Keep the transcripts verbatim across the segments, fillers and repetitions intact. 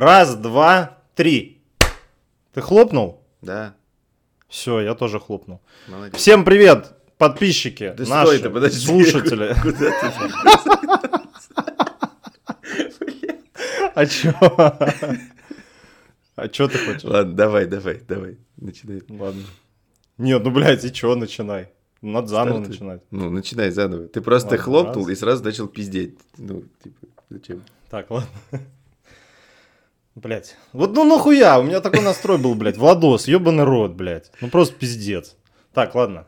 Раз, два, три. Ты хлопнул? Да. Все, я тоже хлопнул. Молодец. Всем привет, подписчики, да наши стой, подожди, слушатели. Куда ты? А чё? А чё ты хочешь? Ладно, давай, давай, давай, начинай. Ладно. Нет, ну, блядь, и чё, начинай. Надо заново Старт, начинать. Ну, начинай заново. Ты просто ладно, хлопнул раз. И сразу начал пиздеть. Ну, типа, зачем? Так, ладно. Блядь. Вот ну нахуя, у меня такой настрой был, блядь. Владос, ёбаный рот, блядь. Ну, просто пиздец. Так, ладно.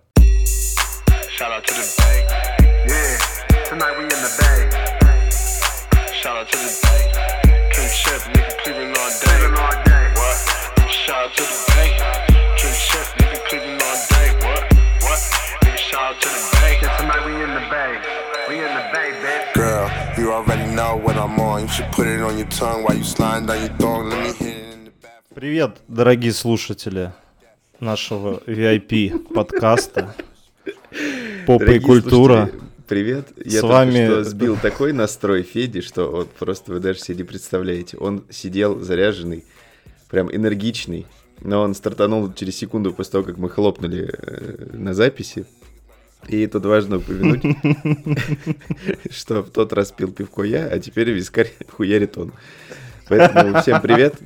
Привет, дорогие слушатели нашего ви ай пи подкаста «Попа и культура». Привет. Я с вами... только что сбил такой настрой Феди, что вот просто вы даже себе не представляете. Он сидел заряженный, прям энергичный, но он стартанул через секунду после того, как мы хлопнули на записи. И тут важно упомянуть, что в тот раз пил пивко я, а теперь вискарь хуярит он. Поэтому всем привет,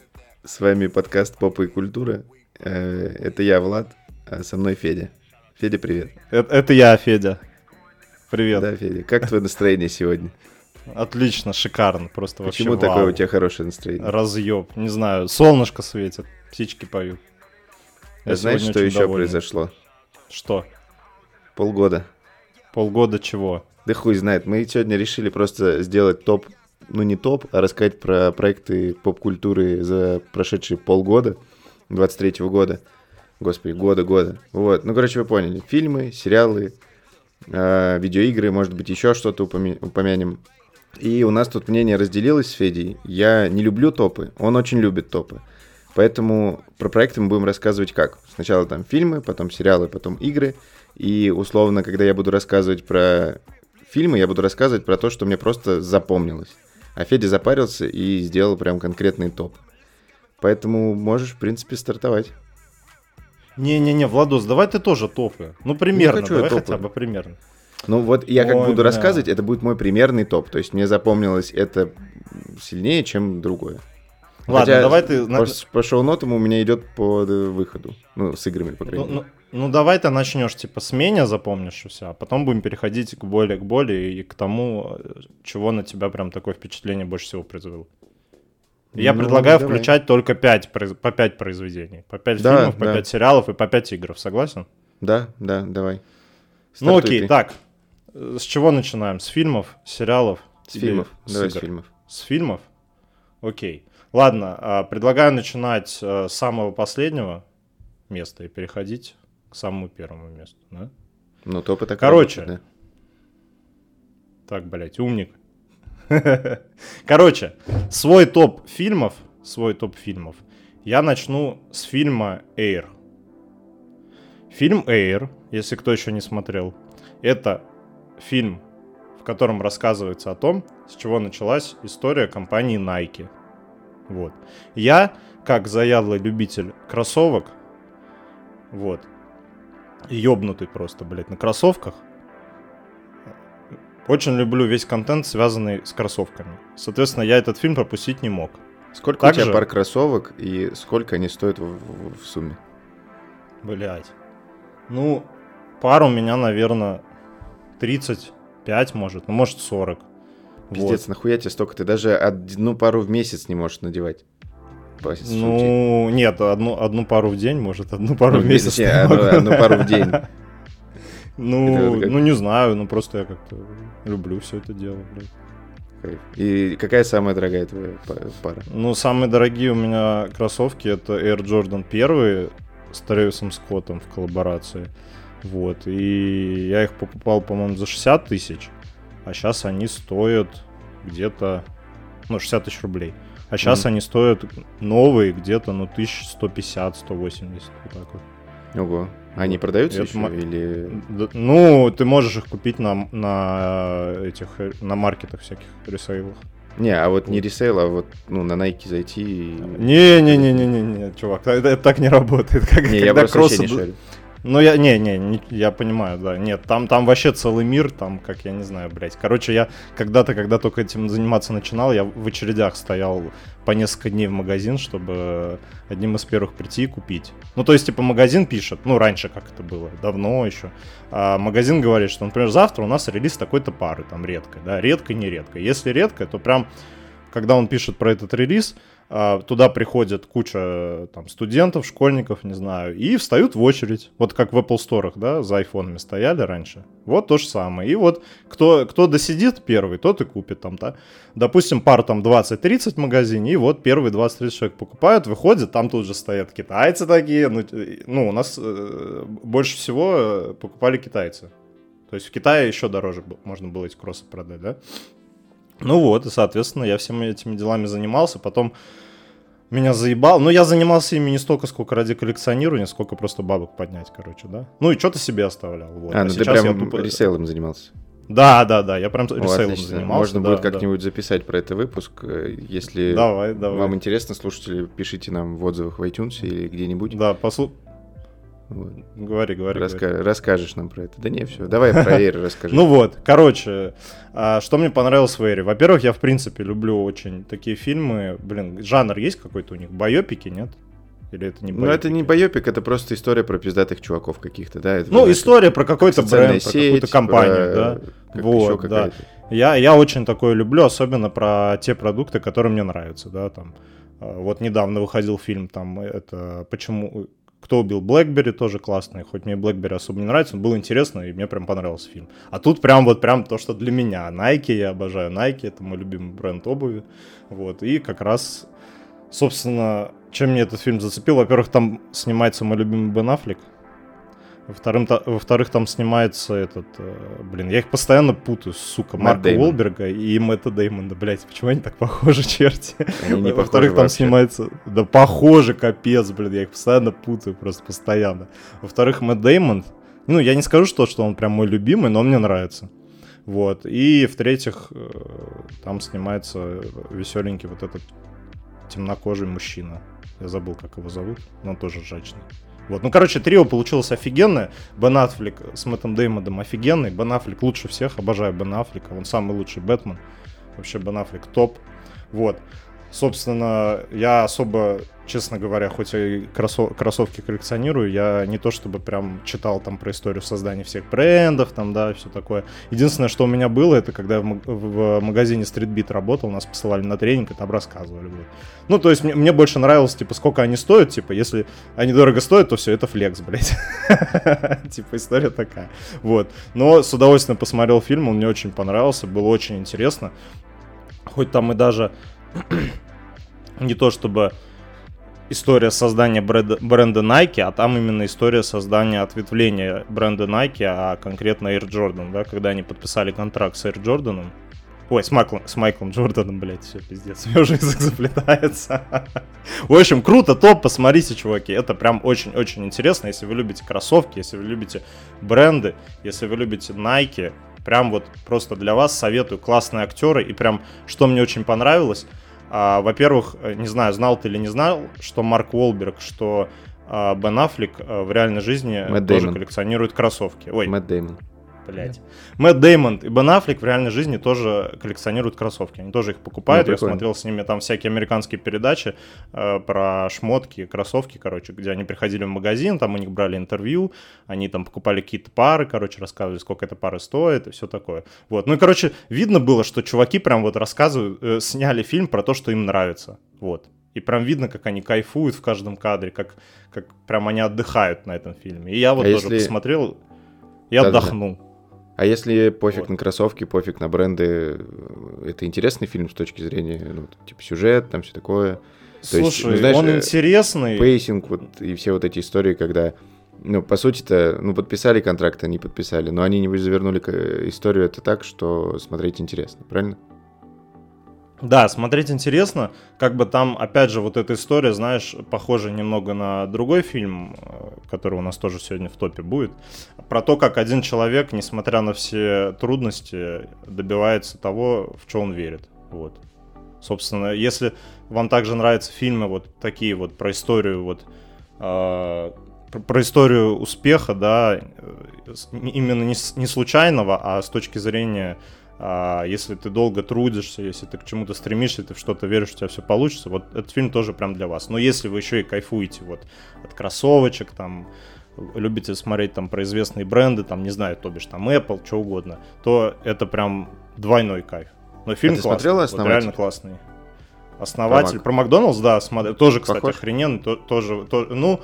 с вами подкаст «Попа и культура». Это я, Влад, а со мной Федя. Федя, привет. Это я, Федя. Привет. Да, Федя, как твое настроение сегодня? Отлично, шикарно, просто вообще вау. Почему такое у тебя хорошее настроение? Разъеб, не знаю, солнышко светит, птички поют. Знаешь, что еще произошло? Что? Полгода. Полгода чего? Да хуй знает. Мы сегодня решили просто сделать топ, ну не топ, а рассказать про проекты поп-культуры за прошедшие полгода, двадцать третьего года. Господи, года-года. Вот. Ну, короче, вы поняли. Фильмы, сериалы, э, видеоигры, может быть, еще что-то упомя- упомянем. И у нас тут мнение разделилось с Федей. Я не люблю топы, он очень любит топы. Поэтому про проекты мы будем рассказывать как. Сначала там фильмы, потом сериалы, потом игры. И, условно, когда я буду рассказывать про фильмы, я буду рассказывать про то, что мне просто запомнилось. А Федя запарился и сделал прям конкретный топ. Поэтому можешь, в принципе, стартовать. Не-не-не, Владос, давай ты тоже топы. Ну, примерно, ну, давай хотя бы примерно. Ну, вот я как Ой, буду да. рассказывать, это будет мой примерный топ. То есть мне запомнилось это сильнее, чем другое. Ладно, хотя давай ты... По, по шоу-нотам у меня идет по выходу. Ну, с играми, по крайней ну, мере. Ну, ну, давай ты начнешь, типа, с меня запомнишь и все, а потом будем переходить к боли, к боли и к тому, чего на тебя прям такое впечатление больше всего произвело. Я ну, предлагаю давай. Включать только пять, по пять произведений. По пять да, фильмов, да. по пять сериалов и по пять игр. Согласен? Да, да, давай. Стартуй ну, окей, ты. Так. С чего начинаем? С фильмов, сериалов? С фильмов. Давай с, с фильмов. С фильмов? Окей. Ладно, предлагаю начинать с самого последнего места и переходить к самому первому месту, да? Ну, топы так. Короче. Работает, да? Так, блядь, умник. Короче, свой топ фильмов, свой топ фильмов я начну с фильма Air. Фильм Air, если кто еще не смотрел, это фильм, в котором рассказывается о том, с чего началась история компании Nike. Вот. Я, как заядлый любитель кроссовок, вот, ёбнутый просто, блядь, на кроссовках, очень люблю весь контент, связанный с кроссовками. Соответственно, я этот фильм пропустить не мог. Сколько Также... у тебя пар кроссовок и сколько они стоят в, в, в сумме? Блядь. Ну, пар у меня, наверное, тридцать пять, может, ну, может, сорок. Пиздец, вот. Нахуя тебе столько? Ты даже одну пару в месяц не можешь надевать. Ну, нет, одну, одну пару в день, может, одну пару ну, в месяц. Не, одну, одну пару в день. Ну, ну, не знаю, ну, просто я как-то люблю все это дело, блядь. И какая самая дорогая твоя пара? Ну, самые дорогие у меня кроссовки — это Air Jordan один с Трэвисом Скоттом в коллаборации. Вот, и я их покупал, по-моему, за шестьдесят тысяч. А сейчас они стоят где-то, ну, шестьдесят тысяч рублей. А сейчас mm. они стоят новые где-то, ну, тысяча сто пятьдесят - сто восемьдесят. Вот так вот. Ого. Они продаются это еще? М- или... Да, ну, ты можешь их купить на, на этих, на маркетах всяких ресейлах. Не, а вот не ресейл, а вот ну, на Nike зайти и... Не-не-не-не-не, чувак, это так не работает. Как, не, я просто кроссы... не шарю. Ну, я, не, не, не, я понимаю, да, нет, там, там вообще целый мир, там, как, я не знаю, блядь, короче, я когда-то, когда только этим заниматься начинал, я в очередях стоял по несколько дней в магазин, чтобы одним из первых прийти и купить, ну, то есть, типа, магазин пишет, ну, раньше как это было, давно еще, а магазин говорит, что, например, завтра у нас релиз такой-то пары, там, редкой, да, редкой, не редкой, если редкая, то прям, когда он пишет про этот релиз, туда приходит куча там, студентов, школьников, не знаю, и встают в очередь. Вот как в Apple Store, да, за айфонами стояли раньше. Вот то же самое. И вот кто, кто досидит первый, тот и купит там, да. Допустим, пар там двадцать-тридцать в магазине, и вот первые двадцать-тридцать человек покупают, выходят, там тут же стоят китайцы такие. Ну, ну у нас э, больше всего покупали китайцы. То есть в Китае еще дороже можно было эти кроссы продать, да. Ну вот, и, соответственно, я всеми этими делами занимался, потом меня заебало. Но я занимался ими не столько, сколько ради коллекционирования, сколько просто бабок поднять, короче, да. Ну и что-то себе оставлял. Вот. А, а, ну ты прям тупо... ресейлом занимался? Да, да, да, я прям О, ресейлом отлично. занимался. Можно да, будет как-нибудь да. записать про это выпуск. Если давай, давай. вам интересно, слушатели, пишите нам в отзывах в iTunes или где-нибудь. Да, послу... Вот. Говори, говори, Раска... говори. Расскажешь нам про это. Да не, все, давай про Эйр расскажи. Ну вот, короче, что мне понравилось в Эйре? Во-первых, я в принципе люблю очень такие фильмы. Блин, жанр есть какой-то у них? Байопики, нет? Или это не байопик? Ну это не байопик, это просто история про пиздатых чуваков каких-то, да? Это, ну знаешь, история про какой-то бренд, сеть, про какую-то компанию, про... да? Как вот, да. Я, я очень такое люблю, особенно про те продукты, которые мне нравятся, да, там. Вот недавно выходил фильм, там, это, почему... Кто убил Blackberry, тоже классный, хоть мне Blackberry особо не нравится, он был интересный, и мне прям понравился фильм. А тут прям вот прям то, что для меня. Nike, я обожаю Nike, это мой любимый бренд обуви. Вот, и как раз, собственно, чем мне этот фильм зацепил, во-первых, там снимается мой любимый Бен Аффлек, во-вторых, та, во-вторых, там снимается этот, блин, я их постоянно путаю, сука, Марк Марка Дэймон. Уолберга и Мэтта Дэймона, блядь, почему они так похожи, черти? Они не во-вторых, там вообще. Снимается, да похоже, капец, блин, я их постоянно путаю, просто постоянно. Во-вторых, Мэтт Дэймон, ну, я не скажу, что, что он прям мой любимый, но он мне нравится. Вот, и в-третьих, там снимается веселенький вот этот темнокожий мужчина, я забыл, как его зовут, но он тоже ржачный. Вот. Ну, короче, трио получилось офигенное. Бен Аффлек с Мэттом Деймоном офигенный. Бен Аффлек лучше всех. Обожаю Бен Аффлека. Он самый лучший Бэтмен. Вообще Бен Аффлек топ. Вот. Собственно, я особо, честно говоря, хоть и кроссов- кроссовки коллекционирую, я не то чтобы прям читал там про историю создания всех брендов, там, да, все такое. Единственное, что у меня было, это когда я в, м- в магазине Street Beat работал, нас посылали на тренинг, и там рассказывали. Вот. Ну, то есть мне, мне больше нравилось, типа, сколько они стоят, типа, если они дорого стоят, то все, это флекс, блядь. Типа, история такая. Вот. Но с удовольствием посмотрел фильм, он мне очень понравился, было очень интересно. Хоть там и даже... не то чтобы история создания бренда, бренда Nike, а там именно история создания ответвления бренда Nike, а конкретно Air Jordan, да, когда они подписали контракт с Air Jordan. Ой, с, Майкл, с Майклом Джорданом, блядь, все, пиздец, у меня уже язык заплетается. В общем, круто, топ, посмотрите, чуваки, это прям очень-очень интересно, если вы любите кроссовки, если вы любите бренды, если вы любите Nike, прям вот просто для вас советую, классные актеры, и прям, что мне очень понравилось, а, во-первых, не знаю, знал ты или не знал, что Марк Уолберг, что а, Бен Аффлек а, в реальной жизни Мэтт тоже Дэймон. Коллекционирует кроссовки. Ой, Мэтт Дэймон. Блять. Мэтт Дэймон и Бен Аффлек в реальной жизни тоже коллекционируют кроссовки. Они тоже их покупают. Ну, я смотрел с ними там всякие американские передачи э, про шмотки, кроссовки, короче, где они приходили в магазин, там у них брали интервью, они там покупали какие-то пары, короче, рассказывали, сколько эта пара стоит и все такое. Вот. Ну и, короче, видно было, что чуваки прям вот рассказывают, э, сняли фильм про то, что им нравится. Вот. И прям видно, как они кайфуют в каждом кадре, как, как прям они отдыхают на этом фильме. И я вот а тоже если... посмотрел и да, отдохнул. Да, да. А если пофиг вот. На кроссовки, пофиг на бренды, это интересный фильм с точки зрения, ну, типа, сюжет, там все такое? Слушай, то есть, ну, знаешь, он интересный. Пейсинг вот, и все вот эти истории, когда, ну, по сути-то, ну, подписали контракт, они подписали, но они не завернули историю это так, что смотреть интересно, правильно? Да, смотреть интересно, как бы там, опять же, вот эта история, знаешь, похожа немного на другой фильм, который у нас тоже сегодня в топе будет, про то, как один человек, несмотря на все трудности, добивается того, в что он верит, вот. Собственно, если вам также нравятся фильмы вот такие вот про историю, вот, э, про историю успеха, да, именно не, не случайного, а с точки зрения, э, если ты долго трудишься, если ты к чему-то стремишься, ты в что-то веришь, у тебя все получится, вот этот фильм тоже прям для вас. Но если вы еще и кайфуете вот от кроссовочек, там, любите смотреть там про известные бренды, там, не знаю, то бишь там Apple, что угодно, то это прям двойной кайф. Но фильм а классный, вот реально классный. Основатель. Про, Мак... про Макдоналдс, да, смотр... тоже, кстати, похож? Охрененный. То, тоже, то... Ну,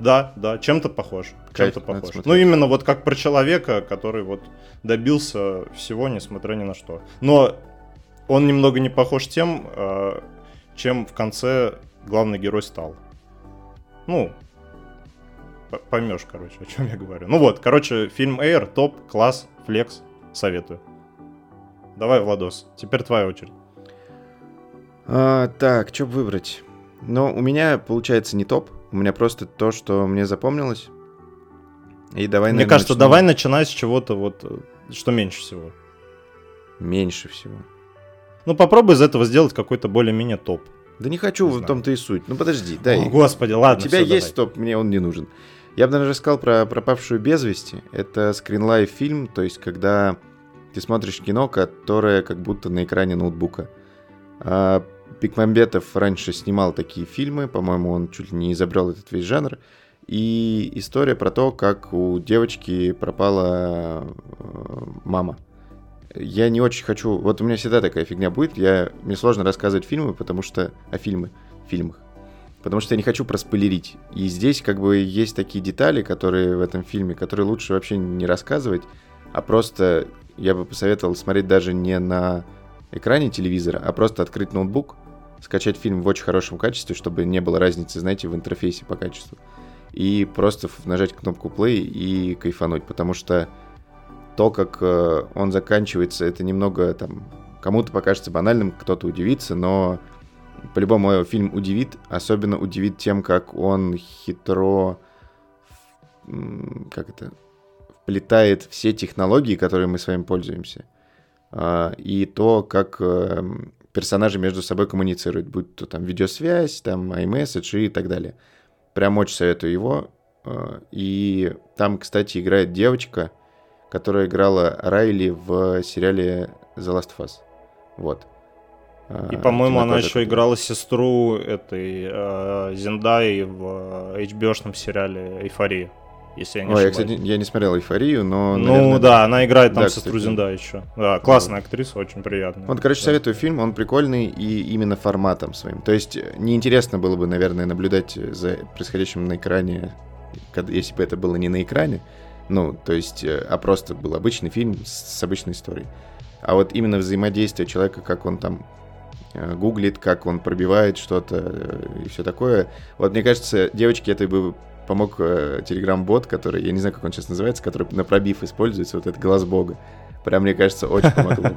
да, да, чем-то похож. Чем-то похож. Ну, именно вот как про человека, который вот добился всего, несмотря ни на что. Но он немного не похож тем, чем в конце главный герой стал. Ну, поймешь, короче, о чем я говорю. Ну вот, короче, фильм Air, топ, класс, флекс, советую. Давай, Владос, теперь твоя очередь. А, так, что выбрать? Ну, у меня, получается, не топ. У меня просто то, что мне запомнилось. И давай, мне наверное, кажется, начнем. Давай начинай с чего-то, вот, что меньше всего. Меньше всего. Ну, попробуй из этого сделать какой-то более-менее топ. Да не хочу, не в том-то и суть. Ну, подожди, дай. О, господи, ладно, у тебя все, есть давай. Топ, мне он не нужен. Я бы, наверное, сказал про «Пропавшую без вести». Это скринлайв фильм, то есть, когда... Ты смотришь кино, которое как будто на экране ноутбука. А Бекмамбетов раньше снимал такие фильмы, по-моему, он чуть ли не изобрел этот весь жанр. И история про то, как у девочки пропала мама. Я не очень хочу... Вот у меня всегда такая фигня будет. Я... Мне сложно рассказывать фильмы, потому что... О фильмы, фильмах. Потому что я не хочу проспойлерить. И здесь как бы есть такие детали, которые в этом фильме, которые лучше вообще не рассказывать, а просто... Я бы посоветовал смотреть даже не на экране телевизора, а просто открыть ноутбук, скачать фильм в очень хорошем качестве, чтобы не было разницы, знаете, в интерфейсе по качеству. И просто нажать кнопку play и кайфануть, потому что то, как он заканчивается, это немного там... Кому-то покажется банальным, кто-то удивится, но по-любому фильм удивит, особенно удивит тем, как он хитро... Как это... летает все технологии, которые мы с вами пользуемся, и то, как персонажи между собой коммуницируют, будь то там видеосвязь, там iMessage и так далее. Прям очень советую его. И там, кстати, играет девочка, которая играла Райли в сериале The Last of Us. Вот. И, по-моему, она еще играла сестру этой Зендаи в эйч би о-шном сериале «Эйфория». Если я не Ой, ошибаюсь. Я, кстати, я не смотрел «Эйфорию», но... Ну, наверное, да, это... она играет там да, сестру Зендая еще. Да, классная вот. Актриса, очень приятная. Вот, короче, да. Советую фильм, он прикольный и именно форматом своим. То есть, неинтересно было бы, наверное, наблюдать за происходящим на экране, если бы это было не на экране, ну, то есть, а просто был обычный фильм с обычной историей. А вот именно взаимодействие человека, как он там гуглит, как он пробивает что-то и все такое. Вот, мне кажется, девочки это бы... Помог телеграм-бот, который, я не знаю, как он сейчас называется, который на пробив используется, вот этот глаз бога. Прям, мне кажется, очень помогло.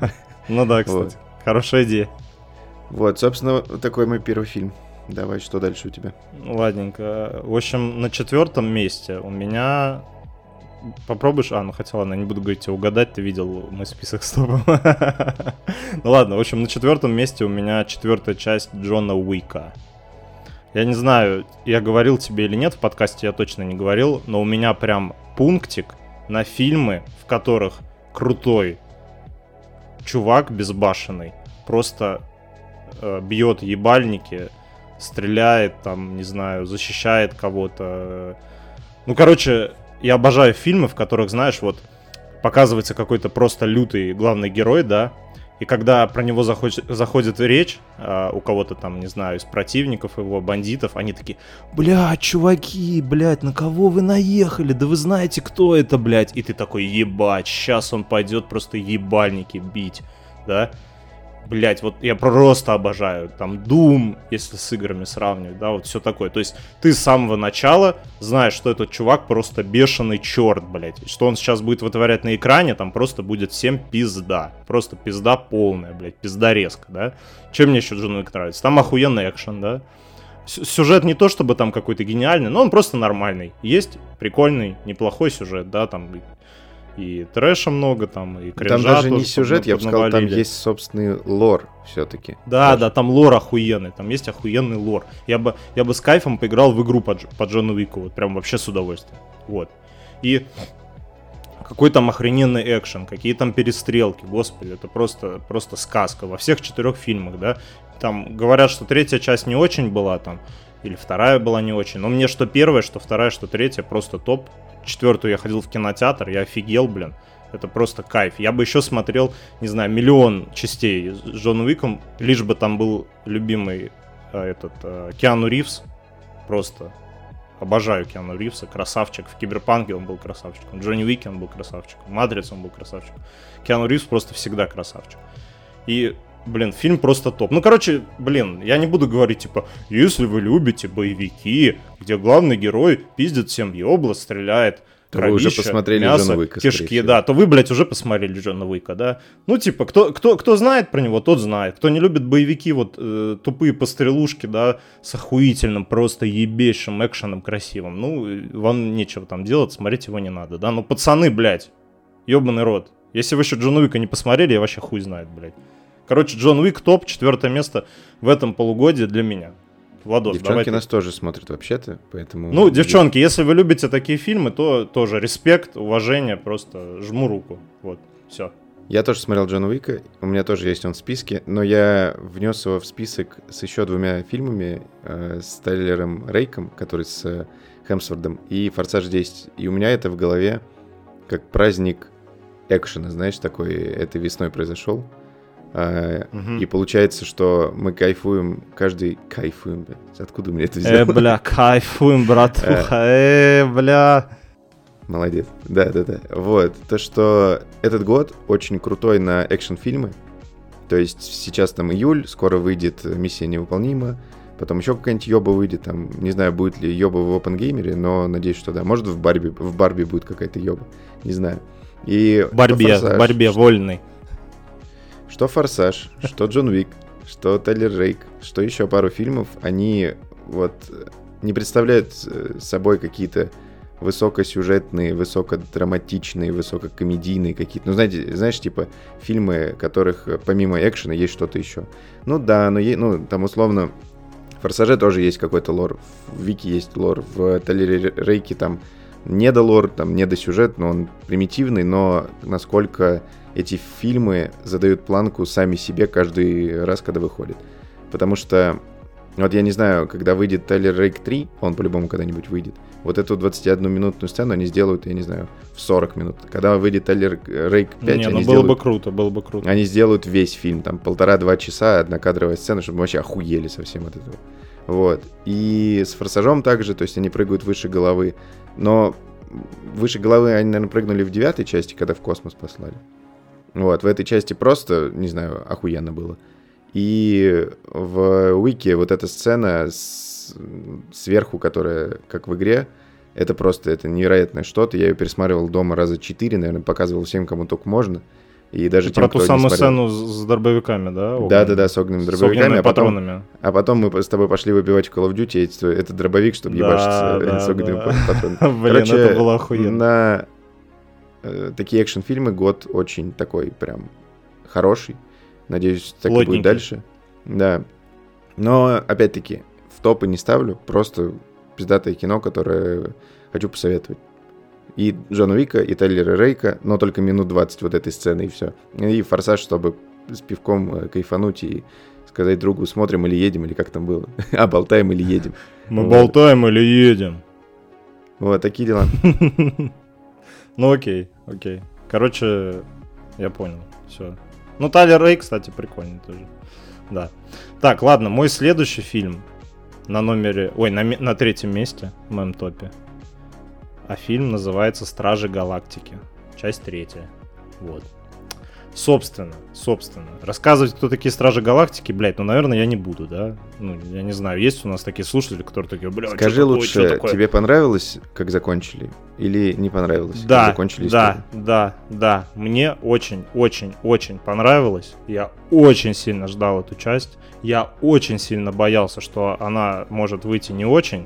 Ну да, кстати, хорошая идея. Вот, собственно, такой мой первый фильм. Давай, что дальше у тебя? Ладненько. В общем, на четвертом месте у меня... Попробуешь? А, ну хотя ладно, я не буду говорить тебе угадать, ты видел мой список с тобой. Ну ладно, в общем, на четвертом месте у меня четвертая часть Джона Уика. Я не знаю, я говорил тебе или нет, в подкасте я точно не говорил, но у меня прям пунктик на фильмы, в которых крутой чувак безбашенный просто э, бьет ебальники, стреляет там, не знаю, защищает кого-то. Ну, короче, я обожаю фильмы, в которых, знаешь, вот показывается какой-то просто лютый главный герой, да, и когда про него заходит, заходит речь, а, у кого-то там, не знаю, из противников его, бандитов, они такие: «Блядь, чуваки, блядь, на кого вы наехали? Да вы знаете, кто это, блядь?» И ты такой: «Ебать, сейчас он пойдет просто ебальники бить», да? Блядь, вот я просто обожаю, там, Doom, если с играми сравнивать, да, вот все такое. То есть ты с самого начала знаешь, что этот чувак просто бешеный черт, блядь, что он сейчас будет вытворять на экране, там просто будет всем пизда, просто пизда полная, блядь, пиздарезка, да. Чем мне еще Джон Уик нравится? Там охуенный экшен, да. Сюжет не то чтобы там какой-то гениальный, но он просто нормальный. Есть прикольный, неплохой сюжет, да, там... и трэша много, там, и кринжа. Там даже не сюжет, я бы сказал, там есть собственный лор все-таки. Да, даже. да, там лор охуенный, там есть охуенный лор. Я бы, я бы с кайфом поиграл в игру по, Дж, по Джону Уику, вот прям вообще с удовольствием. Вот. И какой там охрененный экшен, какие там перестрелки, господи, это просто, просто сказка во всех четырех фильмах, да. Там говорят, что третья часть не очень была там, или вторая была не очень, но мне что первая, что вторая, что третья просто топ. Четвертую я ходил в кинотеатр, я офигел, блин, это просто кайф. Я бы еще смотрел, не знаю, миллион частей с Джон Уиком, лишь бы там был любимый а, этот а, Киану Ривз, просто обожаю Киану Ривза, красавчик, в Киберпанке он был красавчиком, Джонни Уик он был красавчиком, Матрица он был красавчиком, Киану Ривз просто всегда красавчик. И блин, фильм просто топ. Ну, короче, блин, я не буду говорить, типа, если вы любите боевики, где главный герой пиздит всем ебло, стреляет, то кровища, вы уже посмотрели мясо, Джона Уика, кишки, да, то вы, блядь, уже посмотрели Джона Уика, да. Ну, типа, кто, кто, кто знает про него, тот знает. Кто не любит боевики, вот, э, тупые пострелушки, да, с охуительным, просто ебейшим экшеном красивым, ну, вам нечего там делать, смотреть его не надо, да. Ну, пацаны, блядь, ебаный рот. Если вы еще Джона Уика не посмотрели, я вообще хуй знает, блядь. Короче, Джон Уик топ, четвертое место в этом полугодии для меня. Владос, девчонки давайте. Нас тоже смотрят вообще-то, поэтому... Ну, девчонки, если вы любите такие фильмы, то тоже респект, уважение, просто жму руку. Вот, все. Я тоже смотрел Джона Уика, у меня тоже есть он в списке, но я внес его в список с еще двумя фильмами, э, с Тайлером Рейком, который с э, Хемсвордом, и «Форсаж десять». И у меня это в голове как праздник экшена, знаешь, такой, этой весной произошел. Uh, uh-huh. И получается, что мы кайфуем, каждый кайфуем, бля. Откуда у меня это взяло? Э, бля, кайфуем, братуха, э, бля. Молодец, да-да-да. Вот, то, что этот год очень крутой на экшн-фильмы. То есть сейчас там июль, скоро выйдет «Миссия невыполнима», потом еще какая-нибудь ёба выйдет, там, не знаю, будет ли ёба в «Опенгеймере», но надеюсь, что да. Может, в «Барби», в «Барби» будет какая-то ёба, не знаю. И «Барби», «Барби» вольный. Что «Форсаж», что «Джон Уик», что «Тайлер Рейк», что еще пару фильмов, они вот не представляют собой какие-то высокосюжетные, высокодраматичные, высококомедийные какие-то. Ну, знаете, знаешь, типа фильмы, которых помимо экшена есть что-то еще. Ну да, но е- ну, там условно в «Форсаже» тоже есть какой-то лор, в «Вики» есть лор, в «Тайлере Рейке» там недолор, там недосюжет, но он примитивный, но насколько... Эти фильмы задают планку сами себе каждый раз, когда выходит. Потому что, вот я не знаю, когда выйдет «Тайлер Рейк три», он по-любому когда-нибудь выйдет, вот эту двадцатиминутную сцену они сделают, я не знаю, в сорок минут. Когда выйдет «Тайлер Рейк пять», не, они ну было сделают... бы круто, было бы круто. Они сделают весь фильм, там, полтора-два часа, однокадровая сцена, чтобы мы вообще охуели совсем от этого. Вот. И с «Форсажом» также, то есть они прыгают выше головы. Но выше головы они, наверное, прыгнули в девятой части, когда в космос послали. Вот, в этой части просто, не знаю, охуенно было. И в «Уике» вот эта сцена с... сверху, которая как в игре, это просто это невероятное что-то. Я ее пересматривал дома раза четыре, наверное, показывал всем, кому только можно. И даже тем, про ту самую сцену с дробовиками, да? Огненными. Да-да-да, с огненными дробовиками. С а, потом, а потом мы с тобой пошли выбивать в Call of Duty этот дробовик, чтобы да, ебашиться да, с огненными да. патронами. Блин, это было охуенно. Такие экшн-фильмы год очень такой прям хороший. Надеюсь, так и будет дальше. Да. Но, опять-таки, в топы не ставлю. Просто пиздатое кино, которое хочу посоветовать. И Джона Уика, и Тайлера Рейка, но только минут двадцать вот этой сцены, и все. И «Форсаж», чтобы с пивком кайфануть и сказать другу, смотрим или едем, или как там было. А, болтаем или едем. Мы болтаем или едем. Вот, такие дела. Ну окей, окей. Короче, я понял, все. Ну, Тайлер Рейк, кстати, прикольный тоже. Да. Так, ладно, мой следующий фильм на номере... Ой, на, на третьем месте в моем топе. А фильм называется «Стражи Галактики». Часть третья. Вот. Собственно, собственно. Рассказывать, кто такие «Стражи Галактики», блядь, ну, наверное, я не буду, да? Ну, я не знаю, есть у нас такие слушатели, которые такие, блядь, скажи что лучше, такое, что такое? Тебе понравилось, как закончили? Или не понравилось, да, как закончили историю? Да, да, да. Мне очень, очень, очень понравилось. Я очень сильно ждал эту часть. Я очень сильно боялся, что она может выйти не очень.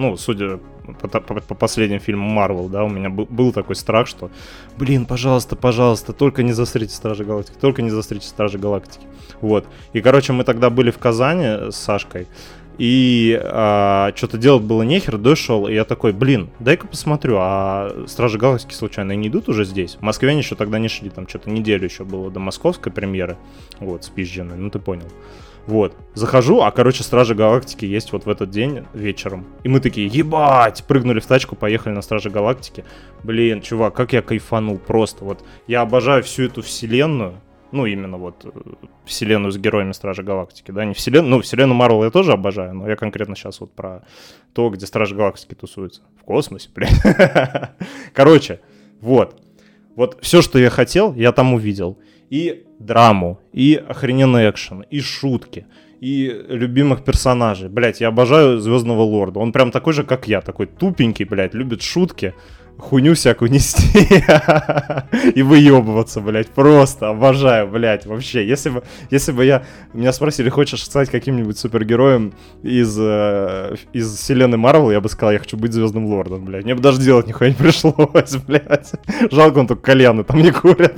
ну, судя по, по, по последним фильмам Marvel, да, у меня был, был такой страх, что, блин, пожалуйста, пожалуйста, только не застрите Стражи Галактики, только не застрите Стражи Галактики, вот. И, короче, мы тогда были в Казани с Сашкой, и а, что-то делать было нехер, дошел, и я такой, блин, дай-ка посмотрю, а Стражи Галактики случайно не идут уже здесь? В Москве они еще тогда не шли, там что-то неделю еще было до московской премьеры, вот, спизженной, ну ты понял. Вот, захожу, а, короче, Стражи Галактики есть вот в этот день вечером. И мы такие, ебать, прыгнули в тачку, поехали на Стражи Галактики. Блин, чувак, как я кайфанул просто. Вот я обожаю всю эту вселенную. Ну, именно вот вселенную с героями Стражи Галактики, да, не вселенную, ну, вселенную Марвел я тоже обожаю, но я конкретно сейчас вот про то, где Стражи Галактики тусуются. В космосе, блядь. Короче, вот. Вот все, что я хотел, я там увидел. И драму, и охрененный экшен, и шутки, и любимых персонажей. Блять, я обожаю Звездного Лорда. Он прям такой же, как я, такой тупенький, блять, любит шутки, хуйню всякую нести и выебываться, блять, просто обожаю, блять, вообще. Если бы, если бы я, меня спросили, хочешь стать каким-нибудь супергероем из, из вселенной Марвел, я бы сказал, я хочу быть Звездным Лордом, блять. Мне бы даже делать нихуя не пришлось, блять. Жалко, он только кальяны там не курит.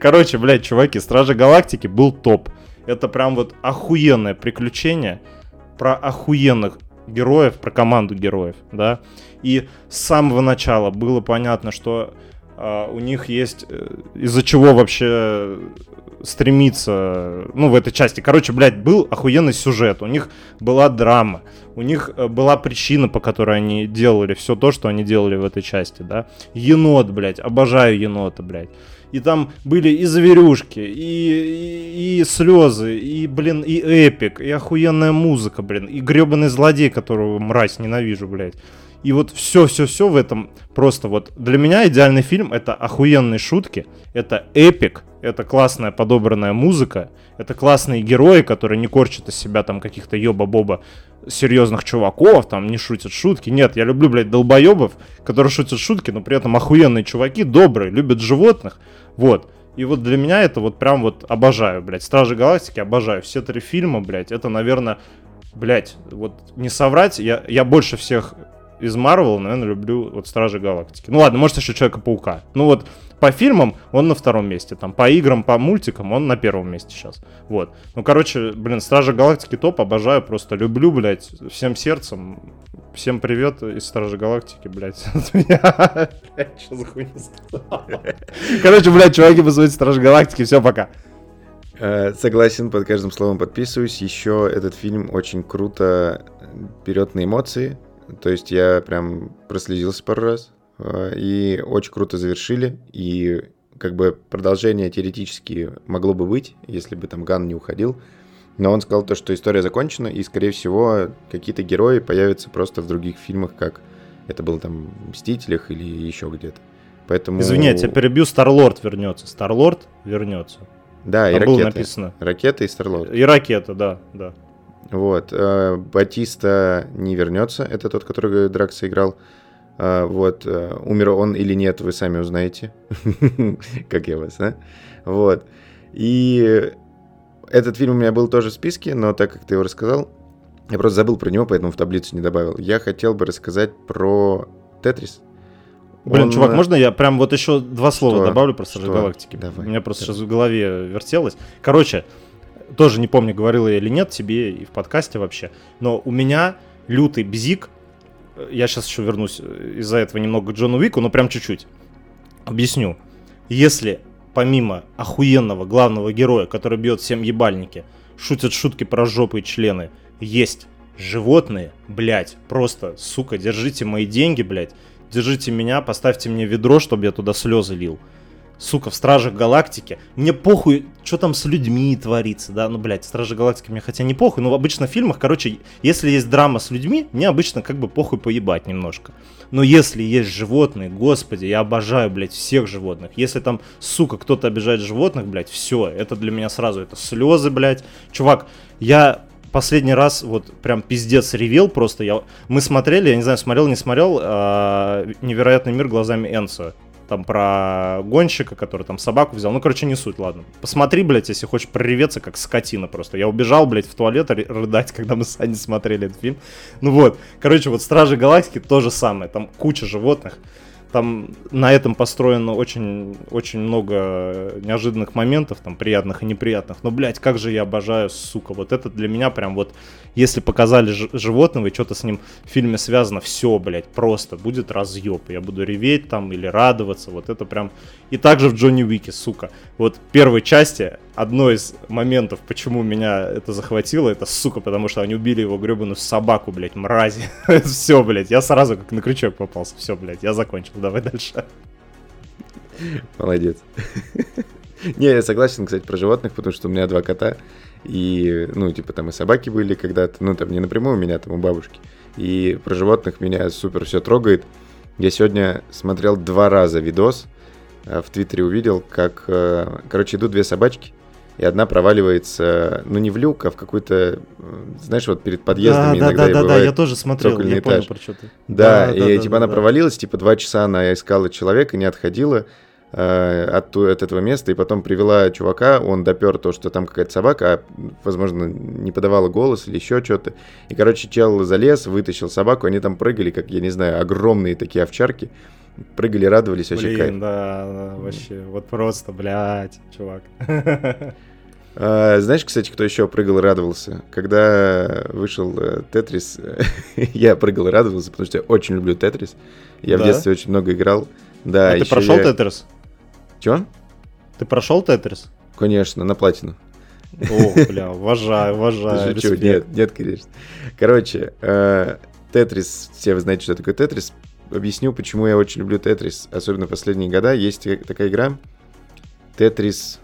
Короче, блять, чуваки, Стражи Галактики был топ. Это прям вот охуенное приключение про охуенных героев, про команду героев, да. И с самого начала было понятно, что э, у них есть э, из-за чего вообще стремиться, ну, в этой части. Короче, блядь, был охуенный сюжет, у них была драма, у них э, была причина, по которой они делали все то, что они делали в этой части, да. Енот, блядь, обожаю енота, блядь. И там были и зверюшки, и, и, и слезы, и, блин, и эпик, и охуенная музыка, блин, и гребаный злодей, которого, мразь, ненавижу, блядь. И вот все-все-все в этом просто вот... Для меня идеальный фильм — это охуенные шутки, это эпик, это классная подобранная музыка, это классные герои, которые не корчат из себя там каких-то ёба-боба серьезных чуваков, там не шутят шутки. Нет, я люблю, блядь, долбоебов, которые шутят шутки, но при этом охуенные чуваки, добрые, любят животных. Вот. И вот для меня это вот прям вот обожаю, блядь. Стражи Галактики обожаю. Все три фильма, блядь, это, наверное, блядь, вот не соврать, я, я больше всех... из Марвел, наверное, люблю вот Стражи Галактики. Ну ладно, может еще Человека-паука. Ну вот по фильмам он на втором месте, там по играм, по мультикам он на первом месте сейчас. Вот. Ну короче, блин, Стражи Галактики топ, обожаю, просто люблю, блядь, всем сердцем. Всем привет из Стражи Галактики, блядь. Блядь, что за хуйня сказал? Короче, блядь, чуваки, посмотрите Стражи Галактики, все, пока. Согласен, под каждым словом подписываюсь. Еще этот фильм очень круто берет на эмоции. То есть я прям прослезился пару раз, и очень круто завершили, и как бы продолжение теоретически могло бы быть, если бы там Ган не уходил, но он сказал то, что история закончена, и, скорее всего, какие-то герои появятся просто в других фильмах, как это было там в «Мстителях» или еще где-то. Поэтому... Извини, я тебя перебью, Старлорд вернется, Старлорд вернется. Да, там и ракета. Написано... Ракета и Старлорд. И ракета, да, да. Вот, Батиста не вернется, это тот, который Дракса играл. Вот, умер он или нет, вы сами узнаете, как я вас, да? Вот, и этот фильм у меня был тоже в списке, но так как ты его рассказал, я просто забыл про него, поэтому в таблицу не добавил. Я хотел бы рассказать про Тетрис. Блин, он... чувак, можно я прям вот еще два слова Что? добавлю про Стражи Галактики? Давай. У меня просто Давай. сейчас в голове вертелось. Короче... Тоже не помню, говорил я или нет тебе и в подкасте вообще, но у меня лютый бзик, я сейчас еще вернусь из-за этого немного к Джону Уику, но прям чуть-чуть объясню. Если помимо охуенного главного героя, который бьет всем ебальники, шутят шутки про жопы и члены, есть животные, блять, просто, сука, держите мои деньги, блять, держите меня, поставьте мне ведро, чтобы я туда слезы лил. Сука, в Стражах Галактики, мне похуй, что там с людьми творится, да, ну, блядь, в Стражах Галактики мне хотя не похуй, но обычно в фильмах, короче, если есть драма с людьми, мне обычно как бы похуй поебать немножко. Но если есть животные, господи, я обожаю, блядь, всех животных. Если там, сука, кто-то обижает животных, блядь, все, это для меня сразу, это слезы, блядь. Чувак, я... Последний раз вот прям пиздец ревел просто, я... мы смотрели, я не знаю, смотрел, не смотрел, «Невероятный мир» глазами Энсо. там про гонщика, который там собаку взял. Ну, короче, не суть, ладно. Посмотри, блядь, если хочешь прореветься, как скотина просто. Я убежал, блядь, в туалет рыдать, когда мы с Аней смотрели этот фильм. Ну вот, короче, вот «Стражи Галактики» то же самое. Там куча животных. Там на этом построено очень, очень много неожиданных моментов, там, приятных и неприятных. Но, блядь, как же я обожаю, сука. Вот это для меня прям вот, если показали ж- животного и что-то с ним в фильме связано, все, блядь, просто будет разъеб. Я буду реветь там или радоваться, вот это прям... И также в Джонни Уике, сука. Вот в первой части одно из моментов, почему меня это захватило, это, сука, потому что они убили его гребаную собаку, блядь, мрази. Все, блядь, я сразу как на крючок попался. Все, блядь, я закончил. Давай дальше. Молодец. Не, я согласен, кстати, про животных, потому что у меня два кота. И, ну, типа, там и собаки были когда-то. Ну, там не напрямую у меня, там у бабушки. И про животных меня супер все трогает. Я сегодня смотрел два раза видос. В Твиттере увидел, как... Короче, идут две собачки. И одна проваливается, ну, не в люк, а в какой-то, знаешь, вот перед подъездами да, иногда да, да, и бывает. Да-да-да, я тоже смотрел, я этаж. Понял про что ты. Да, да, да, и да, типа да, она да. провалилась, типа два часа она искала человека, не отходила э, от, от этого места, и потом привела чувака, он допер то, что там какая-то собака, а, возможно, не подавала голос или еще что-то. И, короче, чел залез, вытащил собаку, они там прыгали, как, я не знаю, огромные такие овчарки. Прыгали, радовались, вообще Блин, кайф. Блин, да, да, вообще, mm. вот просто, блядь, чувак. А, знаешь, кстати, кто еще прыгал и радовался? Когда вышел Тетрис, я прыгал и радовался, потому что я очень люблю Тетрис. Я да? в детстве очень много играл. Да, а ты прошел я... Тетрис? Че? Ты прошел Тетрис? Конечно, на платину. О, бля, уважаю, уважаю. Шучу, нет, нет, конечно. Короче, Тетрис, все вы знаете, что такое Тетрис. Объясню, почему я очень люблю Тетрис, особенно последние года. Есть такая игра Тетрис...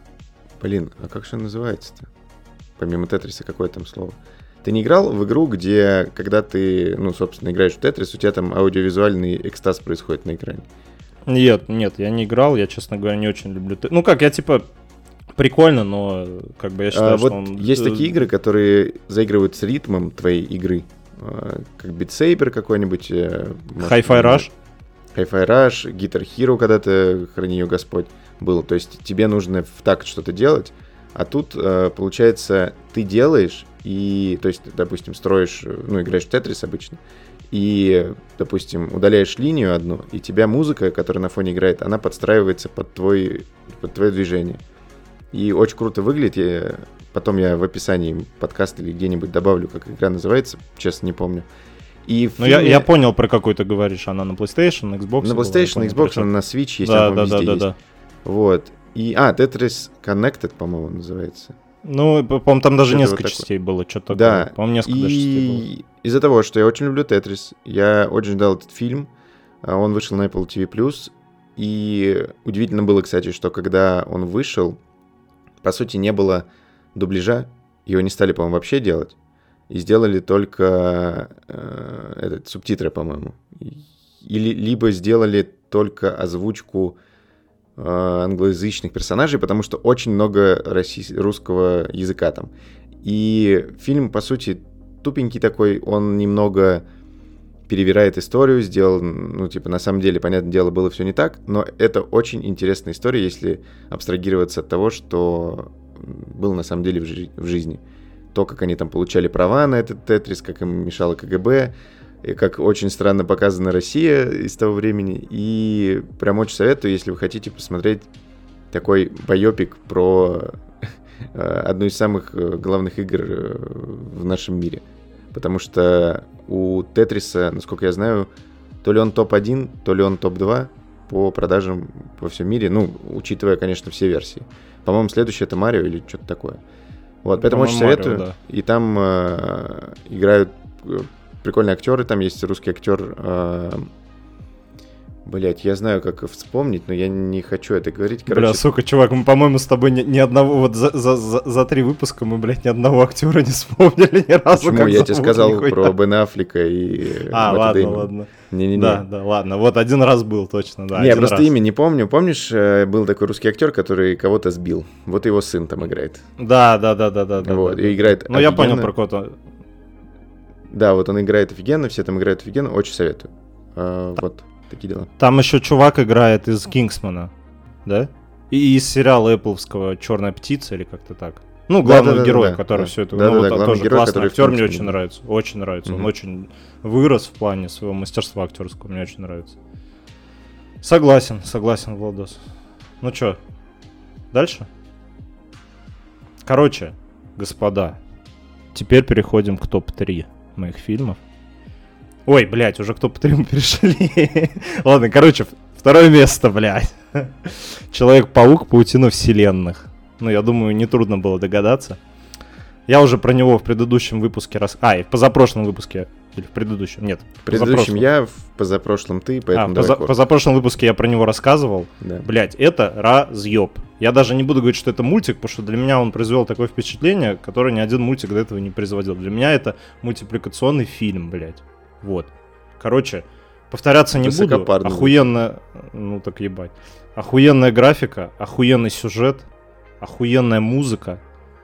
Блин, а как же она называется-то? Помимо Тетриса, какое там слово? Ты не играл в игру, где, когда ты, ну, собственно, играешь в Тетрис, у тебя там аудиовизуальный экстаз происходит на экране? Нет, нет, я не играл, я, честно говоря, не очень люблю Тетрис. Ну как, я типа... Прикольно, но как бы я считаю, а вот что он... Есть такие игры, которые заигрывают с ритмом твоей игры. Как Beat Saber какой-нибудь. Hi-Fi Rush. Hi-Fi Rush, Guitar Hero когда-то, храни ее Господь, был. То есть тебе нужно в такт что-то делать, а тут, получается, ты делаешь и, то есть, допустим, строишь, ну, играешь в Тетрис обычно, и, допустим, удаляешь линию одну, и тебя музыка, которая на фоне играет, она подстраивается под, твой, под твое движение. И очень круто выглядит. Я, потом я в описании подкаста или где-нибудь добавлю, как игра называется. Честно, не помню. И фильме... я, я понял, про какой ты говоришь. Она на PlayStation, Xbox. На PlayStation, была, Xbox, она на Switch есть. Да, она, да, да, да, есть. Да. Вот. И, а, Tetris Connected, по-моему, называется. Ну, по-моему, там даже что-то несколько вот частей было. Что-то да. такое. По-моему, несколько и... частей было. Из-за того, что я очень люблю Tetris, я очень ждал этот фильм. Он вышел на Apple ти ви плюс. И удивительно было, кстати, что когда он вышел, по сути, не было дубляжа, его не стали, по-моему, вообще делать, и сделали только э, этот, субтитры, по-моему. Или либо сделали только озвучку э, англоязычных персонажей, потому что очень много россий... русского языка там. И фильм, по сути, тупенький такой, он немного перевирает историю, сделал, ну, типа, на самом деле, понятное дело, было все не так, но это очень интересная история, если абстрагироваться от того, что было на самом деле в, жи- в жизни. То, как они там получали права на этот Тетрис, как им мешало ка гэ бэ, и как очень странно показана Россия из того времени, и прям очень советую, если вы хотите посмотреть такой байопик про одну из самых главных игр в нашем мире. Потому что у Тетриса, насколько я знаю, то ли он топ один, то ли он топ два по продажам во всем мире. Ну, учитывая, конечно, все версии. По-моему, следующее это Марио или что-то такое. Вот, поэтому по-моему, очень советую. Марио, да. И там э, играют прикольные актеры. Там есть русский актер... Э, Блять, я знаю, как вспомнить, но я не хочу это говорить. Короче... Бля, сука, чувак, мы, по-моему, с тобой ни, ни одного... Вот за, за, за, за три выпуска мы, блядь, ни одного актера не вспомнили ни разу. Почему? Я тебе сказал нихуя. Про Бен Аффлека и... А, Мэтта ладно, Дэймона. Ладно. Не-не-не. Да, да, ладно. Вот один раз был точно, да. Не, просто раз. Имя не помню. Помнишь, был такой русский актер, который кого-то сбил? Вот его сын там играет. Да, да, да, да, да. Вот, да, да. И играет ну, офигенно. Я понял про кого-то. Да, вот он играет офигенно, все там играют офигенно. Очень советую. А, вот. такие дела. Там еще чувак играет из Кингсмана, да? И из сериала Эппловского «Черная птица» или как-то так. Ну, главный да, да, герой, да, который да, все это... Да, ну, да, вот да, тоже герой, классный актер, мне очень нравится. Очень нравится. Угу. Он очень вырос в плане своего мастерства актерского. Мне очень нравится. Согласен, согласен, Владос. Ну что, дальше? Короче, господа, теперь переходим к топ-три моих фильмов. Ой, блядь, уже к топ-три мы перешли. Ладно, короче, второе место, блядь. Человек-паук, паутина вселенных. Ну, я думаю, нетрудно было догадаться. Я уже про него в предыдущем выпуске... Рас... А, и в позапрошлом выпуске. Или в предыдущем? Нет. В предыдущем я, в позапрошлом ты, поэтому а, давай поза- В позапрошлом выпуске я про него рассказывал. Да. Блять, это разъеб. Я даже не буду говорить, что это мультик, потому что для меня он произвел такое впечатление, которое ни один мультик до этого не производил. Для меня это мультипликационный фильм, блять. Вот. Короче, повторяться не буду. Охуенная... Ну, так ебать. Охуенная графика, охуенный сюжет. Охуенная музыка,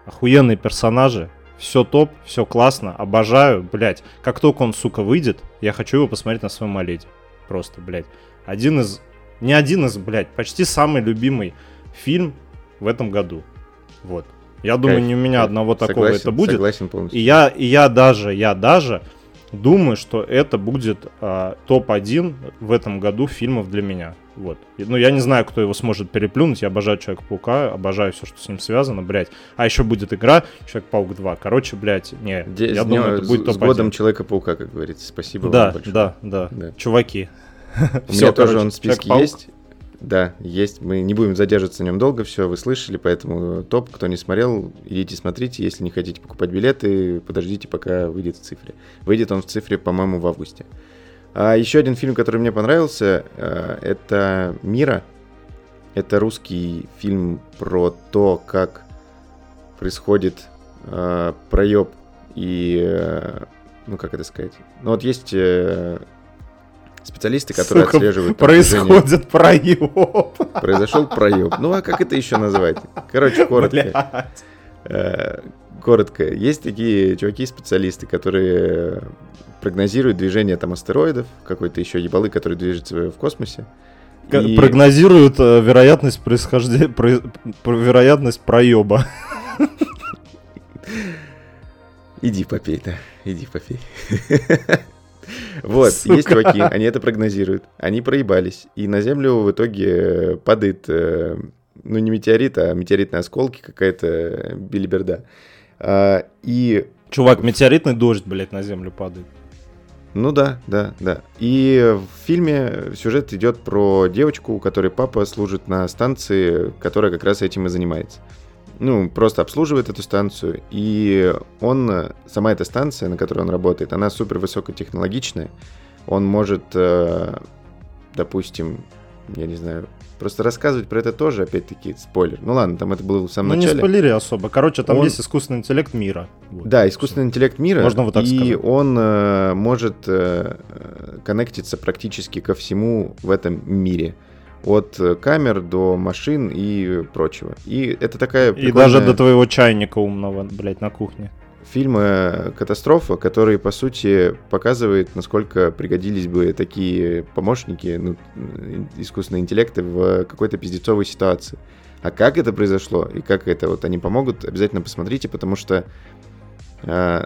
охуенные персонажи, все топ, все классно, обожаю, блять. Как только он, сука, выйдет, я хочу его посмотреть на своем OLED. Просто, блять. Один из, не один из, блять, почти самый любимый фильм в этом году. Вот. Я думаю, кайф, не у меня кайф. Одного такого согласен, это будет. Согласен полностью. И я, и я даже, я даже думаю, что это будет а, топ-один в этом году фильмов для меня. Вот. Ну, я не знаю, кто его сможет переплюнуть. Я обожаю Человека-паука, обожаю все, что с ним связано, блядь. А еще будет игра Человек-паук два. Короче, блядь, не, Де- я думаю, это будет топ-один. С годом Человека-паука, как говорится. Спасибо да, вам большое. Да, да, да. Чуваки. У меня тоже он в списке есть. Да, есть. Мы не будем задерживаться на нем долго, все, вы слышали, поэтому топ. Кто не смотрел, идите смотрите. Если не хотите покупать билеты, подождите, пока выйдет в цифре. Выйдет он в цифре, по-моему, в августе. А еще один фильм, который мне понравился, это «Мира». Это русский фильм про то, как происходит проеб и... Ну, как это сказать? Ну, вот есть... Специалисты, которые Сука, отслеживают... происходит проеб. Произошел проеб. Ну, а как это еще назвать? Короче, коротко. Э, коротко. Есть такие чуваки-специалисты, которые прогнозируют движение там астероидов, какой-то еще ебалы, который движется в космосе. К- и... Прогнозируют э, вероятность происхождения... Про... Вероятность проеба. Иди попей, да. Иди попей. Вот, Сука. Есть чуваки, они это прогнозируют. Они проебались. И на Землю в итоге падает, ну, не метеорит, а метеоритные осколки, какая-то билиберда. И... Чувак, метеоритный дождь, блядь, на Землю падает. Ну да, да, да. И в фильме сюжет идет про девочку, у которой папа служит на станции, которая как раз этим и занимается. Ну, просто обслуживает эту станцию, и он, сама эта станция, на которой он работает, она супер высокотехнологичная. Он может, допустим, я не знаю, просто рассказывать про это тоже, опять-таки, спойлер. Ну ладно, там это было в самом ну, начале. Ну не спойлери особо, короче, там он... есть искусственный интеллект мира. Вот. Да, искусственный интеллект мира, можно вот так и сказать. Он э, может э, коннектиться практически ко всему в этом мире. От камер до машин и прочего. И это такая прикольная... И даже до твоего чайника умного, блядь, на кухне. Фильм «Катастрофа», который, по сути, показывает, насколько пригодились бы такие помощники, ну, искусственные интеллекты в какой-то пиздецовой ситуации. А как это произошло и как это вот они помогут, обязательно посмотрите, потому что,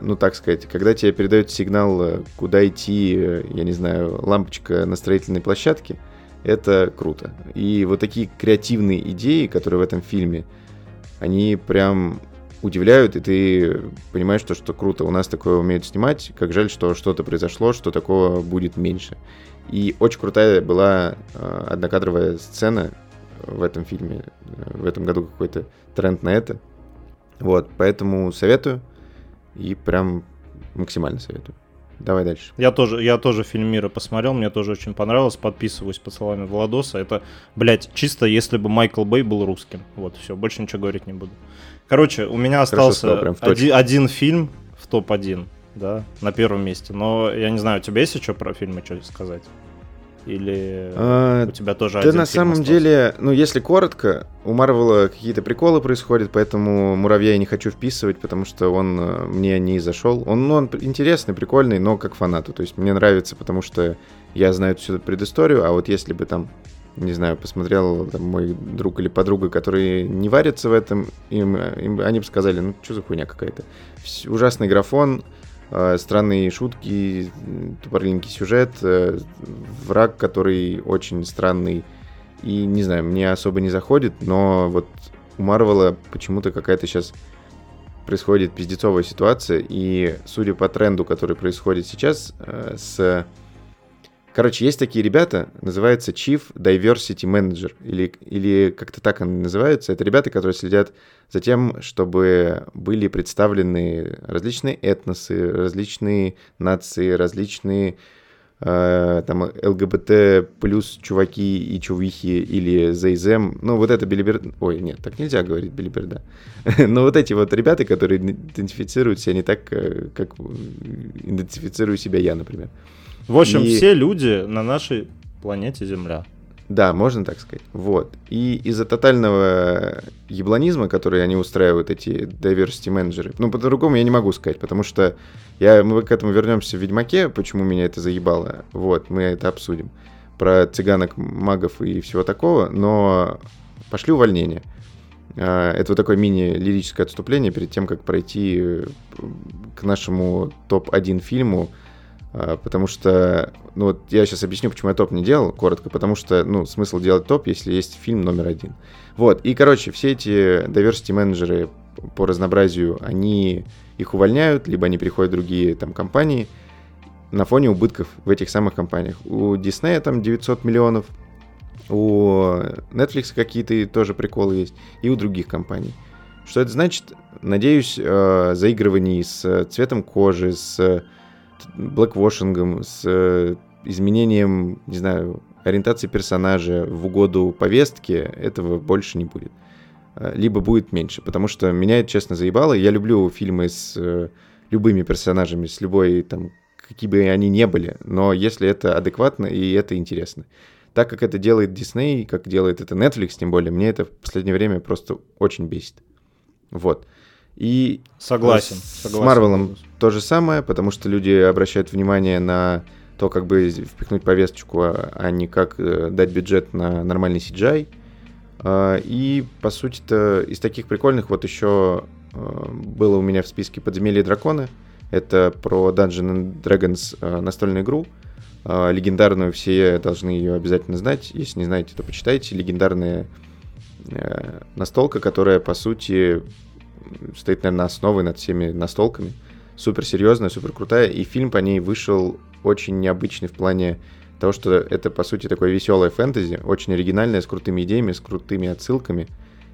ну, так сказать, когда тебе передают сигнал, куда идти, я не знаю, лампочка на строительной площадке, это круто. И вот такие креативные идеи, которые в этом фильме, они прям удивляют, и ты понимаешь, что, что круто. У нас такое умеют снимать, как жаль, что что-то произошло, что такого будет меньше. И очень крутая была э, однокадровая сцена в этом фильме. В этом году какой-то тренд на это. Вот, поэтому советую. И прям максимально советую. Давай дальше. Я тоже, я тоже фильм «Мира» посмотрел, мне тоже очень понравилось, подписываюсь под словами Владоса. Это, блядь, чисто если бы Майкл Бэй был русским. Вот, все, больше ничего говорить не буду. Короче, у меня остался сказал, один, один фильм в топ-один, да, на первом месте. Но я не знаю, у тебя есть еще про фильмы что сказать? Или а, у тебя тоже один фильм остался? Да на самом деле, ну если коротко, у Марвела какие-то приколы происходят, поэтому «Муравья» я не хочу вписывать, потому что он мне не зашел. Он, ну, он интересный, прикольный, но как фанату. То есть мне нравится, потому что я знаю всю предысторию, а вот если бы там, не знаю, посмотрел там, мой друг или подруга, которые не варятся в этом, им, им, они бы сказали, ну что за хуйня какая-то. Ужасный графон, странные шутки, тупорыленький сюжет, враг, который очень странный и, не знаю, мне особо не заходит, но вот у Марвела почему-то какая-то сейчас происходит пиздецовая ситуация, и судя по тренду, который происходит сейчас, с... Короче, есть такие ребята, называется Chief Diversity Manager, или, или как-то так они называются. Это ребята, которые следят за тем, чтобы были представлены различные этносы, различные нации, различные э, там ЛГБТ плюс чуваки и чувихи или зэйзэм. Ну, вот это билиберда... Ой, нет, так нельзя говорить билиберда. Но вот эти вот ребята, которые идентифицируют себя не так, как идентифицирую себя я, например. В общем, и... все люди на нашей планете Земля. Да, можно так сказать. Вот. И из-за тотального ебланизма, который они устраивают, эти diversity-менеджеры, ну, по-другому я не могу сказать, потому что я, мы к этому вернемся в «Ведьмаке», почему меня это заебало. Вот, мы это обсудим. Про цыганок, магов и всего такого, но пошли увольнения. Это вот такое мини-лирическое отступление перед тем, как пройти к нашему топ-один фильму. Потому что, ну вот я сейчас объясню, почему я топ не делал, коротко, потому что, ну, смысл делать топ, если есть фильм номер один. Вот, и, короче, все эти diversity-менеджеры по разнообразию, они их увольняют, либо они переходят в другие там компании на фоне убытков в этих самых компаниях. У Disney там девятьсот миллионов, у Netflix какие-то тоже приколы есть, и у других компаний. Что это значит? Надеюсь, заигрываний с цветом кожи, с... блэквошингом, с э, изменением, не знаю, ориентации персонажа в угоду повестки, этого больше не будет. Либо будет меньше, потому что меня это, честно, заебало. Я люблю фильмы с э, любыми персонажами, с любой, там, какие бы они ни были, но если это адекватно и это интересно. Так как это делает Disney, как делает это Netflix, тем более, мне это в последнее время просто очень бесит. Вот. И согласен, с Марвелом то же самое, потому что люди обращают внимание на то, как бы впихнуть повесточку, а не как дать бюджет на нормальный си джи ай. И, по сути-то, из таких прикольных вот еще было у меня в списке «Подземелье дракона». Это про Dungeons энд Dragons настольную игру. Легендарную, все должны ее обязательно знать. Если не знаете, то почитайте. Легендарная настолка, которая, по сути... стоит, наверное, основой над всеми настолками. Супер серьезная, супер крутая. И фильм по ней вышел очень необычный в плане того, что это, по сути, такое веселое фэнтези, очень оригинальное, с крутыми идеями, с крутыми отсылками.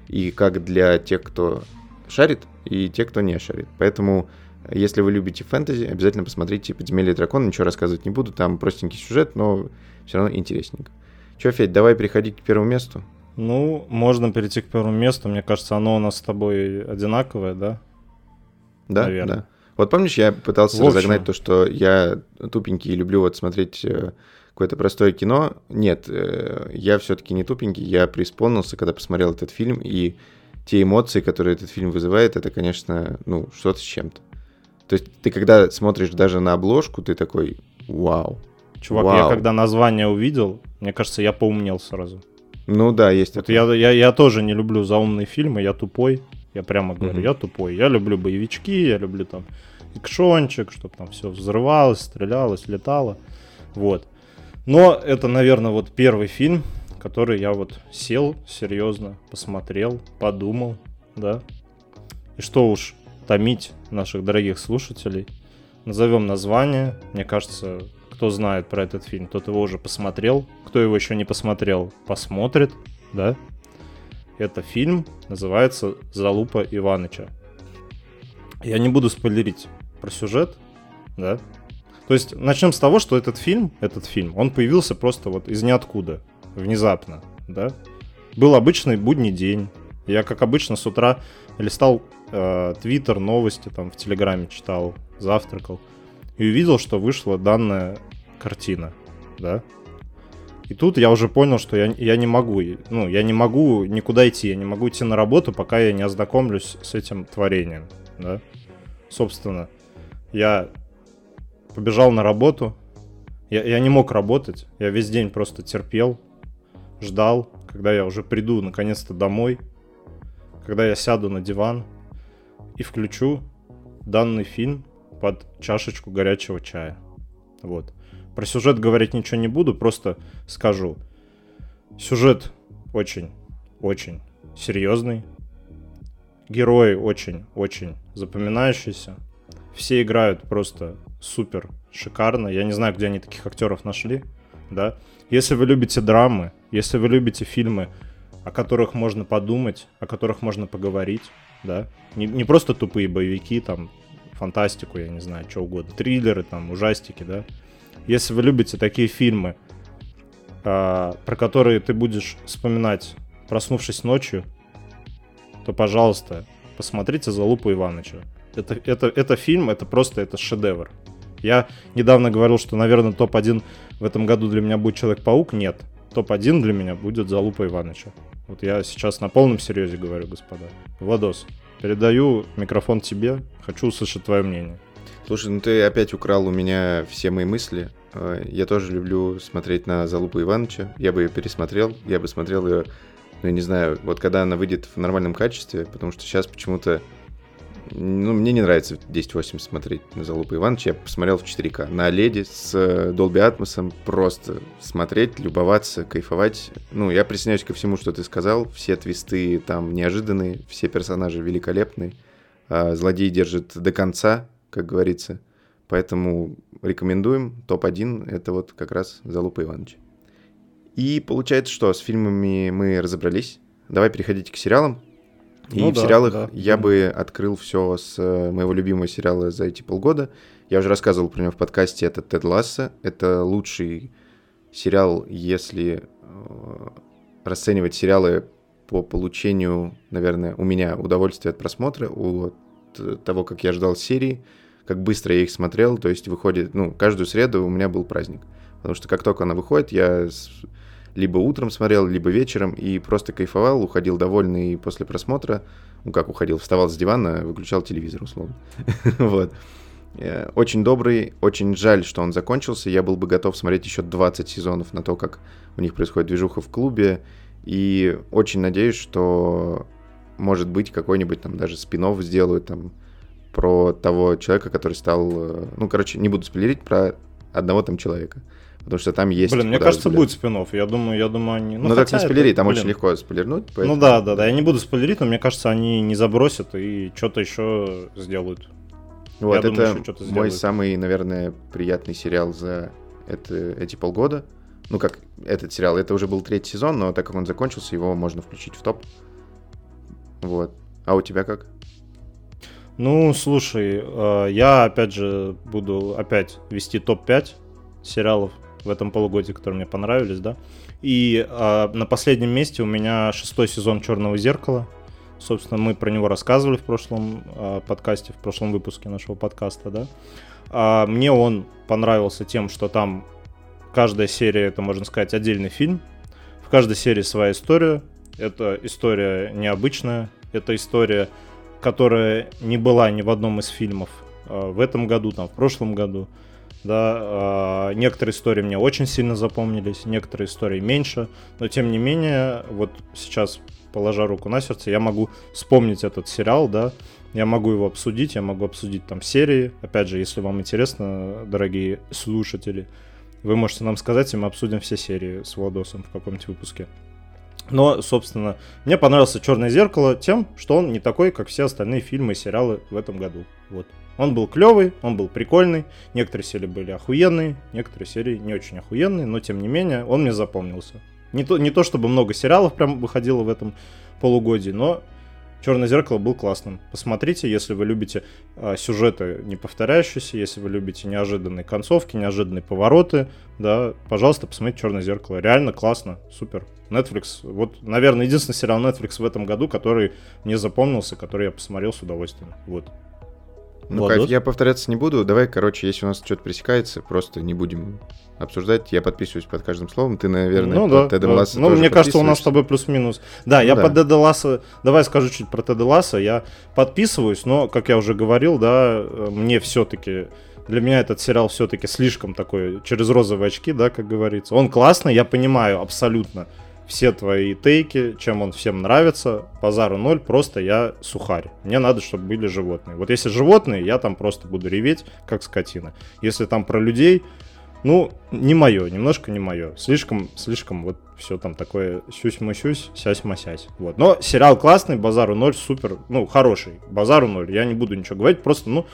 И как для тех, кто шарит, и тех, кто не шарит. Поэтому, если вы любите фэнтези, обязательно посмотрите «Подземелье дракона». Ничего рассказывать не буду, там простенький сюжет, но все равно интересненько. Че, Федь, давай переходить к первому месту. Ну, можно перейти к первому месту. Мне кажется, оно у нас с тобой одинаковое, да? Да, наверное. Да. Вот помнишь, я пытался общем... разогнать то, что я тупенький и люблю вот смотреть какое-то простое кино. Нет, я все-таки не тупенький. Я преисполнился, когда посмотрел этот фильм. И те эмоции, которые этот фильм вызывает, это, конечно, ну, что-то с чем-то. То есть ты когда смотришь даже на обложку, ты такой, вау. Чувак, вау. Я когда название увидел, мне кажется, я поумнел сразу. Ну да, есть вот это. Я, я, я тоже не люблю заумные фильмы, я тупой. Я прямо говорю, mm-hmm. я тупой. Я люблю боевички, я люблю там экшончик, чтобы там все взрывалось, стрелялось, летало. Вот. Но это, наверное, вот первый фильм, который я вот сел серьезно, посмотрел, подумал, да. И что уж томить наших дорогих слушателей. Назовем название. Мне кажется... Кто знает про этот фильм, тот его уже посмотрел. Кто его еще не посмотрел, посмотрит, да? Это фильм, называется «Залупа Иваныча». Я не буду спойлерить про сюжет, да? То есть начнем с того, что этот фильм, этот фильм, он появился просто вот из ниоткуда, внезапно, да? Был обычный будний день. Я, как обычно, с утра листал Твиттер, э, новости, там в Телеграме читал, завтракал. И увидел, что вышла данная картина, да? И тут я уже понял, что я, я не могу, ну, я не могу никуда идти, я не могу идти на работу, пока я не ознакомлюсь с этим творением, да. Собственно, я побежал на работу, я, я не мог работать, я весь день просто терпел, ждал, когда я уже приду наконец-то домой, когда я сяду на диван и включу данный фильм под чашечку горячего чая, вот. Про сюжет говорить ничего не буду, просто скажу. Сюжет очень-очень серьезный. Герои очень-очень запоминающиеся. Все играют просто супер шикарно. Я не знаю, где они таких актеров нашли. Да? Если вы любите драмы, если вы любите фильмы, о которых можно подумать, о которых можно поговорить, да, не, не просто тупые боевики, там, фантастику, я не знаю, что угодно, триллеры, там, ужастики, да. Если вы любите такие фильмы, про которые ты будешь вспоминать, проснувшись ночью, то, пожалуйста, посмотрите «Залупу Иваныча». Это, это, это фильм, это просто это шедевр. Я недавно говорил, что, наверное, топ-один в этом году для меня будет «Человек-паук». Нет, топ-один для меня будет «Залупа Иваныча». Вот я сейчас на полном серьезе говорю, господа. Владос, передаю микрофон тебе, хочу услышать твое мнение. Слушай, ну ты опять украл у меня все мои мысли. Я тоже люблю смотреть на «Залупу Иваныча». Я бы ее пересмотрел, я бы смотрел ее, ну я не знаю, вот когда она выйдет в нормальном качестве, потому что сейчас почему-то, ну мне не нравится десять восемьдесят смотреть на «Залупу Иваныча». Я посмотрел в четыре ка на «Леди» с Dolby Atmos, просто смотреть, любоваться, кайфовать. Ну я присоединяюсь ко всему, что ты сказал, все твисты там неожиданные, все персонажи великолепные, злодей держит до конца, как говорится. Поэтому рекомендуем. топ один это вот как раз «Залупа Иванович». И получается, что с фильмами мы разобрались. Давай переходить к сериалам. И ну в да, сериалах да. я бы открыл все с моего любимого сериала за эти полгода. Я уже рассказывал про него в подкасте. Это «Тед Лассо». Это лучший сериал, если расценивать сериалы по получению, наверное, у меня удовольствия от просмотра, от того, как я ждал серии, как быстро я их смотрел, то есть выходит, ну, каждую среду у меня был праздник, потому что как только она выходит, я либо утром смотрел, либо вечером, и просто кайфовал, уходил довольный после просмотра, ну, как уходил, вставал с дивана, выключал телевизор, условно, вот. Очень добрый, очень жаль, что он закончился, я был бы готов смотреть еще двадцать сезонов на то, как у них происходит движуха в клубе, и очень надеюсь, что, может быть, какой-нибудь там даже спин-офф сделают там про того человека, который стал... Ну, короче, не буду спойлерить про одного там человека. Потому что там есть... Блин, мне кажется, будет спин-офф. Я думаю, я думаю, они... Ну, ну так не спойлери, это... там Блин. очень легко спойлернуть. Поэтому... Ну да, да, да, я не буду спойлерить, но мне кажется, они не забросят и что-то еще сделают. Вот, я это думаю, что-то мой сделают. Самый, наверное, приятный сериал за это, эти полгода. Ну, как этот сериал. Это уже был третий сезон, но так как он закончился, его можно включить в топ. Вот. А у тебя как? Ну, слушай, я, опять же, буду опять вести топ пять сериалов в этом полугодии, которые мне понравились, да. И на последнем месте у меня шестой сезон «Черного зеркала». Собственно, мы про него рассказывали в прошлом подкасте, в прошлом выпуске нашего подкаста, да. Мне он понравился тем, что там каждая серия, это, можно сказать, отдельный фильм. В каждой серии своя история. Это история необычная, это история, которая не была ни в одном из фильмов в этом году, там, в прошлом году. Да, некоторые истории мне очень сильно запомнились, некоторые истории меньше, но тем не менее, вот сейчас, положа руку на сердце, я могу вспомнить этот сериал, да, я могу его обсудить, я могу обсудить там серии. Опять же, если вам интересно, дорогие слушатели, вы можете нам сказать, и мы обсудим все серии с Владосом в каком-нибудь выпуске. Но, собственно, мне понравился «Черное зеркало» тем, что он не такой, как все остальные фильмы и сериалы в этом году. Вот. Он был клевый, он был прикольный, некоторые серии были охуенные, некоторые серии не очень охуенные, но, тем не менее, он мне запомнился. Не то, не то чтобы много сериалов прям выходило в этом полугодии, но «Черное зеркало» был классным. Посмотрите, если вы любите э, сюжеты не повторяющиеся, если вы любите неожиданные концовки, неожиданные повороты, да, пожалуйста, посмотрите «Черное зеркало». Реально классно, супер. Netflix, вот, наверное, единственный сериал Netflix в этом году, который мне запомнился, который я посмотрел с удовольствием. Вот. Ну, кайф, я повторяться не буду. Давай, короче, если у нас что-то пересекается, просто не будем обсуждать. Я подписываюсь под каждым словом. Ты, наверное, ну, под да. Теда Лассо ну, тоже мне кажется, у нас с тобой плюс-минус. Да, ну, я да. под Теда Лассо... Давай скажу чуть про Теда Лассо. Я подписываюсь, но, как я уже говорил, да, мне все-таки... Для меня этот сериал все-таки слишком такой, через розовые очки, да, как говорится. Он классный, я понимаю абсолютно все твои тейки, чем он всем нравится, базару ноль, просто я сухарь. Мне надо, чтобы были животные. Вот если животные, я там просто буду реветь, как скотина. Если там про людей, ну, не мое, немножко не мое. Слишком, слишком вот все там такое сюсь-мусюсь, сясь-масясь. Вот. Но сериал классный, базару ноль, супер, ну, хороший, базару ноль. Я не буду ничего говорить, просто, ну,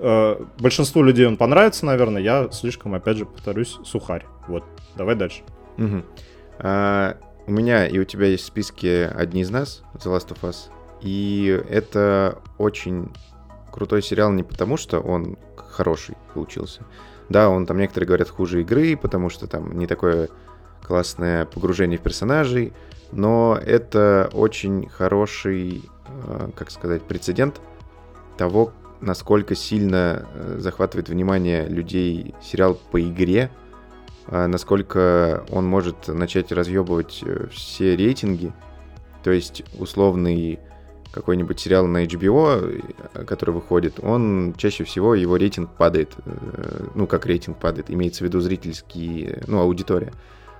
э, большинству людей он понравится, наверное, я слишком, опять же, повторюсь, сухарь. Вот, давай дальше. Угу. А... У меня и у тебя есть в списке «Одни из нас», The Last of Us, и это очень крутой сериал не потому, что он хороший получился. Да, он там, некоторые говорят, хуже игры, потому что там не такое классное погружение в персонажей, но это очень хороший, как сказать, прецедент того, насколько сильно захватывает внимание людей сериал по игре, насколько он может начать разъебывать все рейтинги. То есть условный какой-нибудь сериал на эйч би о, который выходит, он чаще всего, его рейтинг падает. Ну, как рейтинг падает, имеется в виду зрительский, ну, аудитория.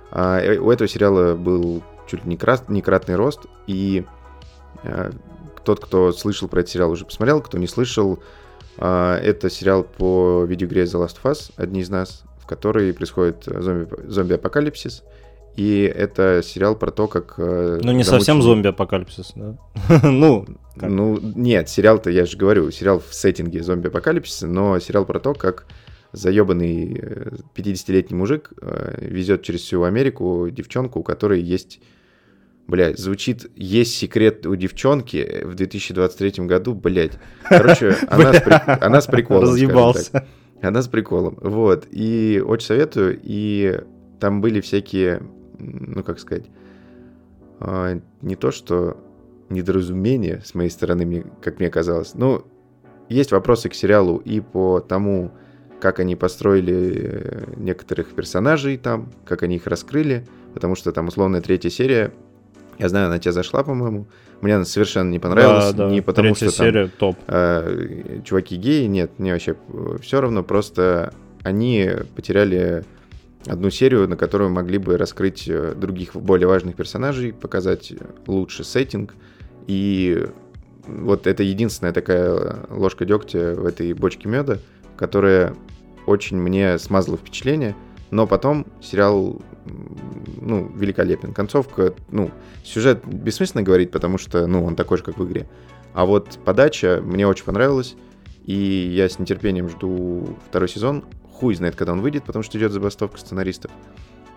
А у этого сериала был чуть ли не крат, не кратный рост, и тот, кто слышал про этот сериал, уже посмотрел, кто не слышал, это сериал по видеоигре The Last of Us, «Одни из нас», в которой происходит зомби, зомби-апокалипсис, и это сериал про то, как... Ну, не замучили... совсем зомби-апокалипсис, да? ну, как? ну, нет, сериал-то, я же говорю, сериал в сеттинге зомби-апокалипсиса, но сериал про то, как заебанный пятидесятилетний мужик везет через всю Америку девчонку, у которой есть... Блядь, звучит «Есть секрет у девчонки» в две тысячи двадцать третьем году, блядь. Короче, она, с, при... она с приколом, разъебался. Так. Она с приколом, вот, и очень советую, и там были всякие, ну, как сказать, не то что недоразумения, с моей стороны, мне, как мне казалось, ну, есть вопросы к сериалу и по тому, как они построили некоторых персонажей там, как они их раскрыли, потому что там условная третья серия, я знаю, она тебе зашла, по-моему, мне она совершенно не понравилась, да, да. не потому Третья что серия, там топ. Э, чуваки геи, нет, мне вообще все равно, просто они потеряли одну серию, на которую могли бы раскрыть других более важных персонажей, показать лучше сеттинг, и вот это единственная такая ложка дегтя в этой бочке меда, которая очень мне смазала впечатление. Но потом сериал, ну, великолепен. Концовка, ну, сюжет бессмысленно говорить, потому что, ну, он такой же, как в игре. А вот подача мне очень понравилась, и я с нетерпением жду второй сезон. Хуй знает, когда он выйдет, потому что идет забастовка сценаристов.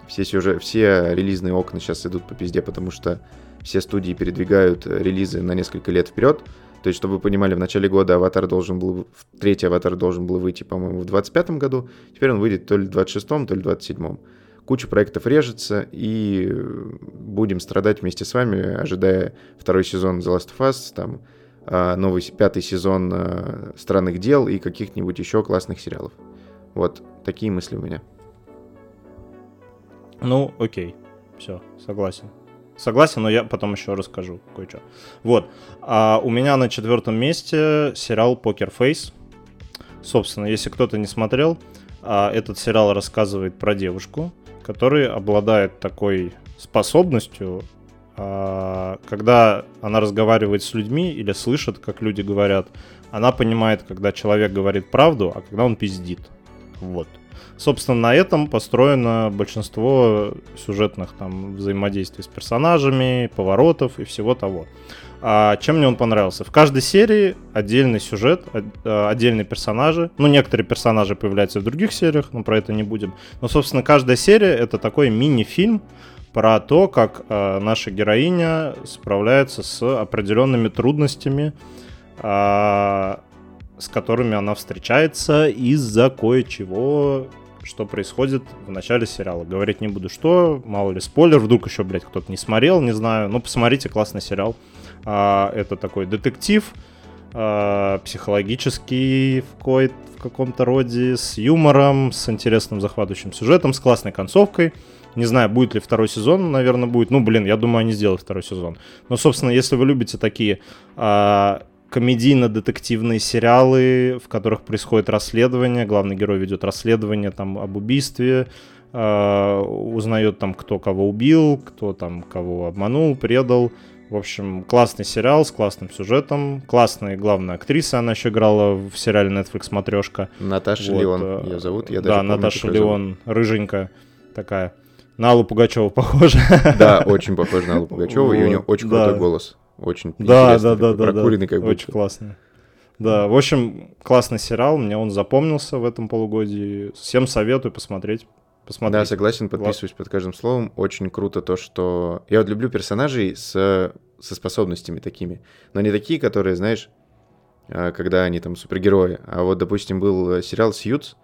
Все, сюжет, все релизные окна сейчас идут по пизде, потому что все студии передвигают релизы на несколько лет вперед. То есть, чтобы вы понимали, в начале года «Аватар» должен был... Третий «Аватар» должен был выйти, по-моему, в двадцать пятом году. Теперь он выйдет то ли в двадцать шестом, то ли в двадцать седьмом. Куча проектов режется, и будем страдать вместе с вами, ожидая второй сезон «The Last of Us», там, новый пятый сезон «Странных дел» и каких-нибудь еще классных сериалов. Вот, такие мысли у меня. Ну, окей. Все, согласен. Согласен, но я потом еще расскажу кое-что. Вот. А у меня на четвертом месте сериал «Покер Фейс». Собственно, если кто-то не смотрел, этот сериал рассказывает про девушку, которая обладает такой способностью, когда она разговаривает с людьми или слышит, как люди говорят, она понимает, когда человек говорит правду, а когда он пиздит. Вот. Собственно, на этом построено большинство сюжетных там взаимодействий с персонажами, поворотов и всего того. А чем мне он понравился? В каждой серии отдельный сюжет, отдельные персонажи. Ну, некоторые персонажи появляются в других сериях, но про это не будем. Но, собственно, каждая серия — это такой мини-фильм про то, как наша героиня справляется с определенными трудностями, с которыми она встречается из-за кое-чего, что происходит в начале сериала. Говорить не буду что, мало ли спойлер, вдруг еще, блядь, кто-то не смотрел, не знаю. Ну, посмотрите, классный сериал. А, это такой детектив, э, психологический в, ко- в каком-то роде, с юмором, с интересным захватывающим сюжетом, с классной концовкой. Не знаю, будет ли второй сезон, наверное, будет. Ну, блин, я думаю, они сделают второй сезон. Но, собственно, если вы любите такие э, комедийно-детективные сериалы, в которых происходит расследование, главный герой ведет расследование там об убийстве, э, узнает там, кто кого убил, кто там кого обманул, предал. В общем, классный сериал с классным сюжетом, классная главная актриса, она еще играла в сериале Netflix «Матрешка». Наташа вот. Леон ее зовут, я даже да, помню, Наташа Леон, рыженькая такая. На Аллу Пугачеву похожа. Да, очень похожа на Аллу Пугачеву, и у нее очень крутой голос. Очень да, интересный, да, да, прокуренный да, как будто. Очень классный. Да, в общем, классный сериал, мне он запомнился в этом полугодии. Всем советую посмотреть. Посмотреть. Да, согласен, подписываюсь под каждым словом. Очень круто то, что... Я вот люблю персонажей с... со способностями такими, но не такие, которые, знаешь, когда они там супергерои. А вот, допустим, был сериал «Сьютс»,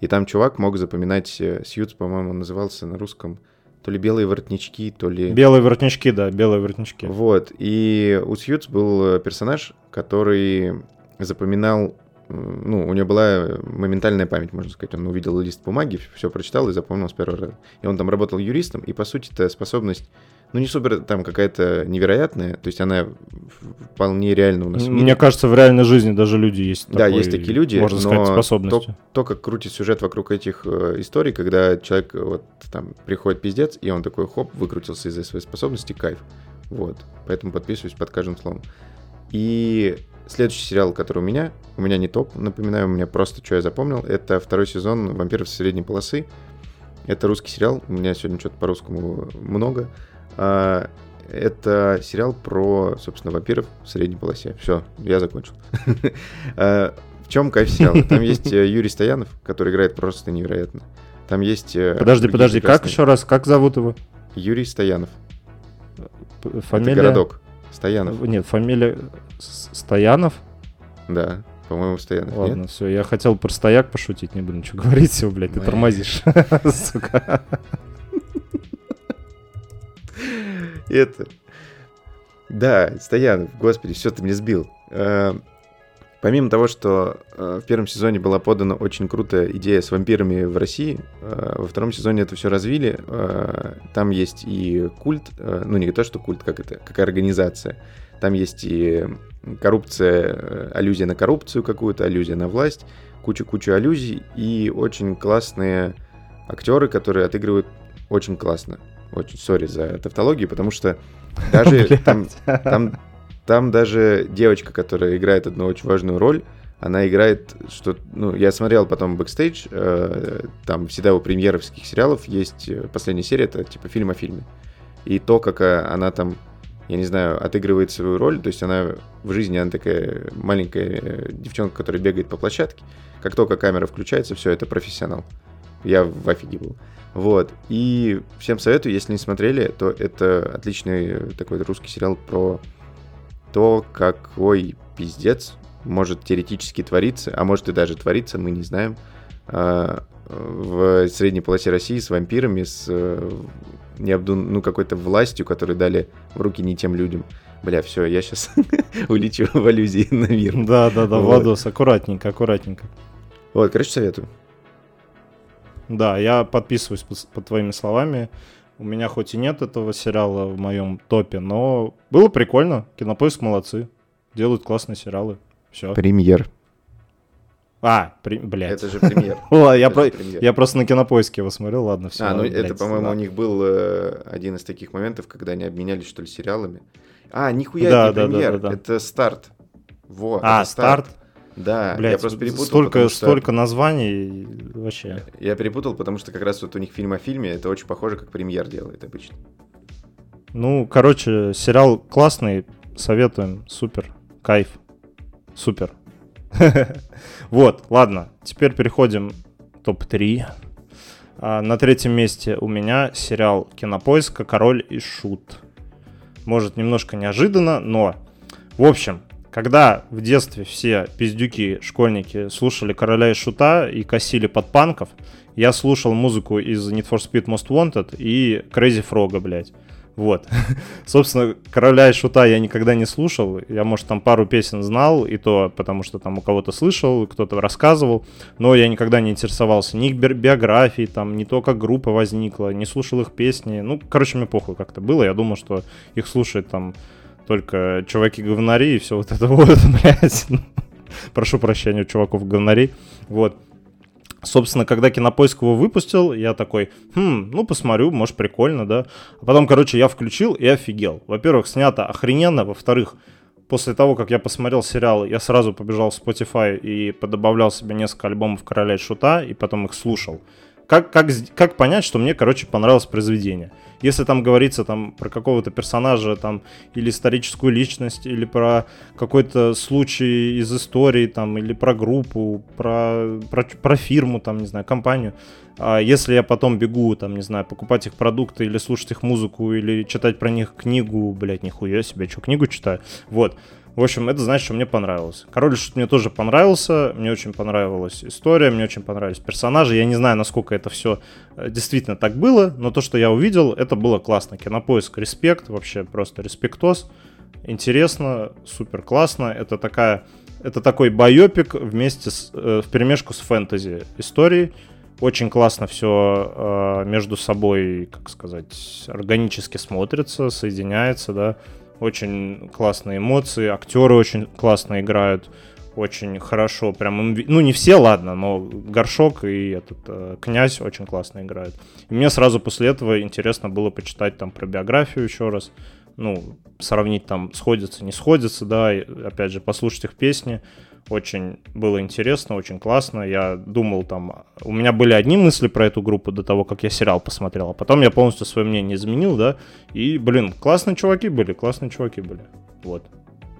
и там чувак мог запоминать... «Сьютс», по-моему, он назывался на русском... То ли белые воротнички, то ли... Белые воротнички, да, белые воротнички. Вот, и у Сьюз был персонаж, который запоминал... Ну, у него была моментальная память, можно сказать. Он увидел лист бумаги, все прочитал и запомнил с первого раза. И он там работал юристом, и, по сути-то, способность... Ну, не супер, там какая-то невероятная, то есть она вполне реальна у нас. Мне кажется, в реальной жизни даже люди есть такие. Да, есть такие люди, можно сказать, способности. То, как крутит сюжет вокруг этих историй, когда человек, вот, там, приходит пиздец, и он такой, хоп, выкрутился из-за своей способности, кайф. Вот, поэтому подписываюсь под каждым словом. И следующий сериал, который у меня, у меня не топ, напоминаю, у меня просто, что я запомнил, это второй сезон «Вампиров средней полосы». Это русский сериал, у меня сегодня что-то по-русскому много. Uh, это сериал про, собственно, вампиров в средней полосе. Все, я закончил. uh, в чем кайф сериала? Там есть Юрий Стоянов, который играет просто невероятно. Там есть... Подожди, подожди, прекрасные... как еще раз? Как зовут его? Юрий Стоянов. Фамилия? Это городок. Стоянов. Нет, фамилия Стоянов? Да. По-моему, Стоянов. Ладно, нет? Все, я хотел про стояк пошутить, не буду ничего говорить. Все, блядь, ты тормозишь. Сука. Это... Да, Стоянов, господи, все, ты меня сбил. Помимо того, что в первом сезоне была подана очень крутая идея с вампирами в России, во втором сезоне это все развили. Там есть и культ, ну не то, что культ, как это, как организация. Там есть и коррупция, аллюзия на коррупцию какую-то, аллюзия на власть, куча-куча аллюзий и очень классные актеры, которые отыгрывают очень классно. Очень сори за тавтологию, потому что даже там, там, там даже девочка, которая играет одну очень важную роль, она играет, что, ну, я смотрел потом бэкстейдж, э, там всегда у премьеровских сериалов есть последняя серия, это типа фильм о фильме. И то, как она там, я не знаю, отыгрывает свою роль, то есть она в жизни, она такая маленькая девчонка, которая бегает по площадке, как только камера включается, все, это профессионал. Я в офиге был. Вот. И всем советую, если не смотрели, то это отличный такой русский сериал про то, какой пиздец может теоретически твориться, а может и даже твориться, мы не знаем, в средней полосе России с вампирами, с необдум... ну, какой-то властью, которую дали в руки не тем людям. Бля, все, я сейчас улечу в аллюзии на мир. Да-да-да, Владос, аккуратненько, аккуратненько. Вот, короче, советую. Да, я подписываюсь под, под твоими словами. У меня хоть и нет этого сериала в моем топе, но было прикольно. Кинопоиск молодцы. Делают классные сериалы. Все. Премьер. А, при... блядь. Это же премьер. я, про... премьер. Я просто на Кинопоиске его смотрел, ладно, все. А, ну блядь, это, по-моему, да. У них был э, один из таких моментов, когда они обменялись, что ли, сериалами. А, нихуя, да, не да, премьер, да, да, да. Это старт. Во, а, это старт. старт. Да, блядь, я просто перепутал. Столько, столько названий вообще. Я перепутал, потому что как раз вот у них фильм о фильме, это очень похоже, как премьер делает обычно. Ну, короче, сериал классный, советуем, супер, кайф, супер. Вот, ладно, теперь переходим к топ-три. На третьем месте у меня сериал Кинопоиска «Король и Шут». Может, немножко неожиданно, но... В общем... Когда в детстве все пиздюки, школьники слушали «Короля и Шута» и косили под панков, я слушал музыку из Need for Speed Most Wanted и Crazy Frog'а, блядь. Вот. Собственно, «Короля и Шута» я никогда не слушал. Я, может, там пару песен знал, и то потому что там у кого-то слышал, кто-то рассказывал. Но я никогда не интересовался ни их биографией, там, ни то, как группа возникла, не слушал их песни. Ну, короче, мне похуй как-то было. Я думал, что их слушают там только чуваки-говнари и все вот это вот, блядь. Прошу прощения у чуваков-говнарей. Вот. Собственно, когда «Кинопоиск» его выпустил, я такой, хм, ну посмотрю, может прикольно, да. А потом, короче, я включил и офигел. Во-первых, снято охрененно, во-вторых, после того, как я посмотрел сериал, я сразу побежал в Spotify и подобавлял себе несколько альбомов «Короля и Шута», и потом их слушал. Как, как, как понять, что мне, короче, понравилось произведение? Если там говорится там, про какого-то персонажа там, или историческую личность, или про какой-то случай из истории, там, или про группу, про, про, про фирму, там, не знаю, компанию. А если я потом бегу, там, не знаю, покупать их продукты, или слушать их музыку, или читать про них книгу, блять, нихуя себе, что, книгу читаю? Вот. В общем, это значит, что мне понравилось. «Король и Шут» мне тоже понравился, мне очень понравилась история, мне очень понравились персонажи. Я не знаю, насколько это все действительно так было, но то, что я увидел, это было классно. «Кинопоиск», респект, вообще просто респектос. Интересно, супер классно. Это, такая, это такой байопик вместе с, э, вперемешку с фэнтези историей. Очень классно все э, между собой, как сказать, органически смотрится, соединяется, да. Очень классные эмоции, актеры очень классно играют, очень хорошо, прям, ну не все, ладно, но Горшок и этот э, Князь очень классно играют. И мне сразу после этого интересно было почитать там про биографию еще раз, ну, сравнить там сходится, не сходится, да, и, опять же, послушать их песни. Очень было интересно, очень классно. Я думал там... У меня были одни мысли про эту группу до того, как я сериал посмотрел. А потом я полностью свое мнение изменил, да. И, блин, классные чуваки были, классные чуваки были. Вот.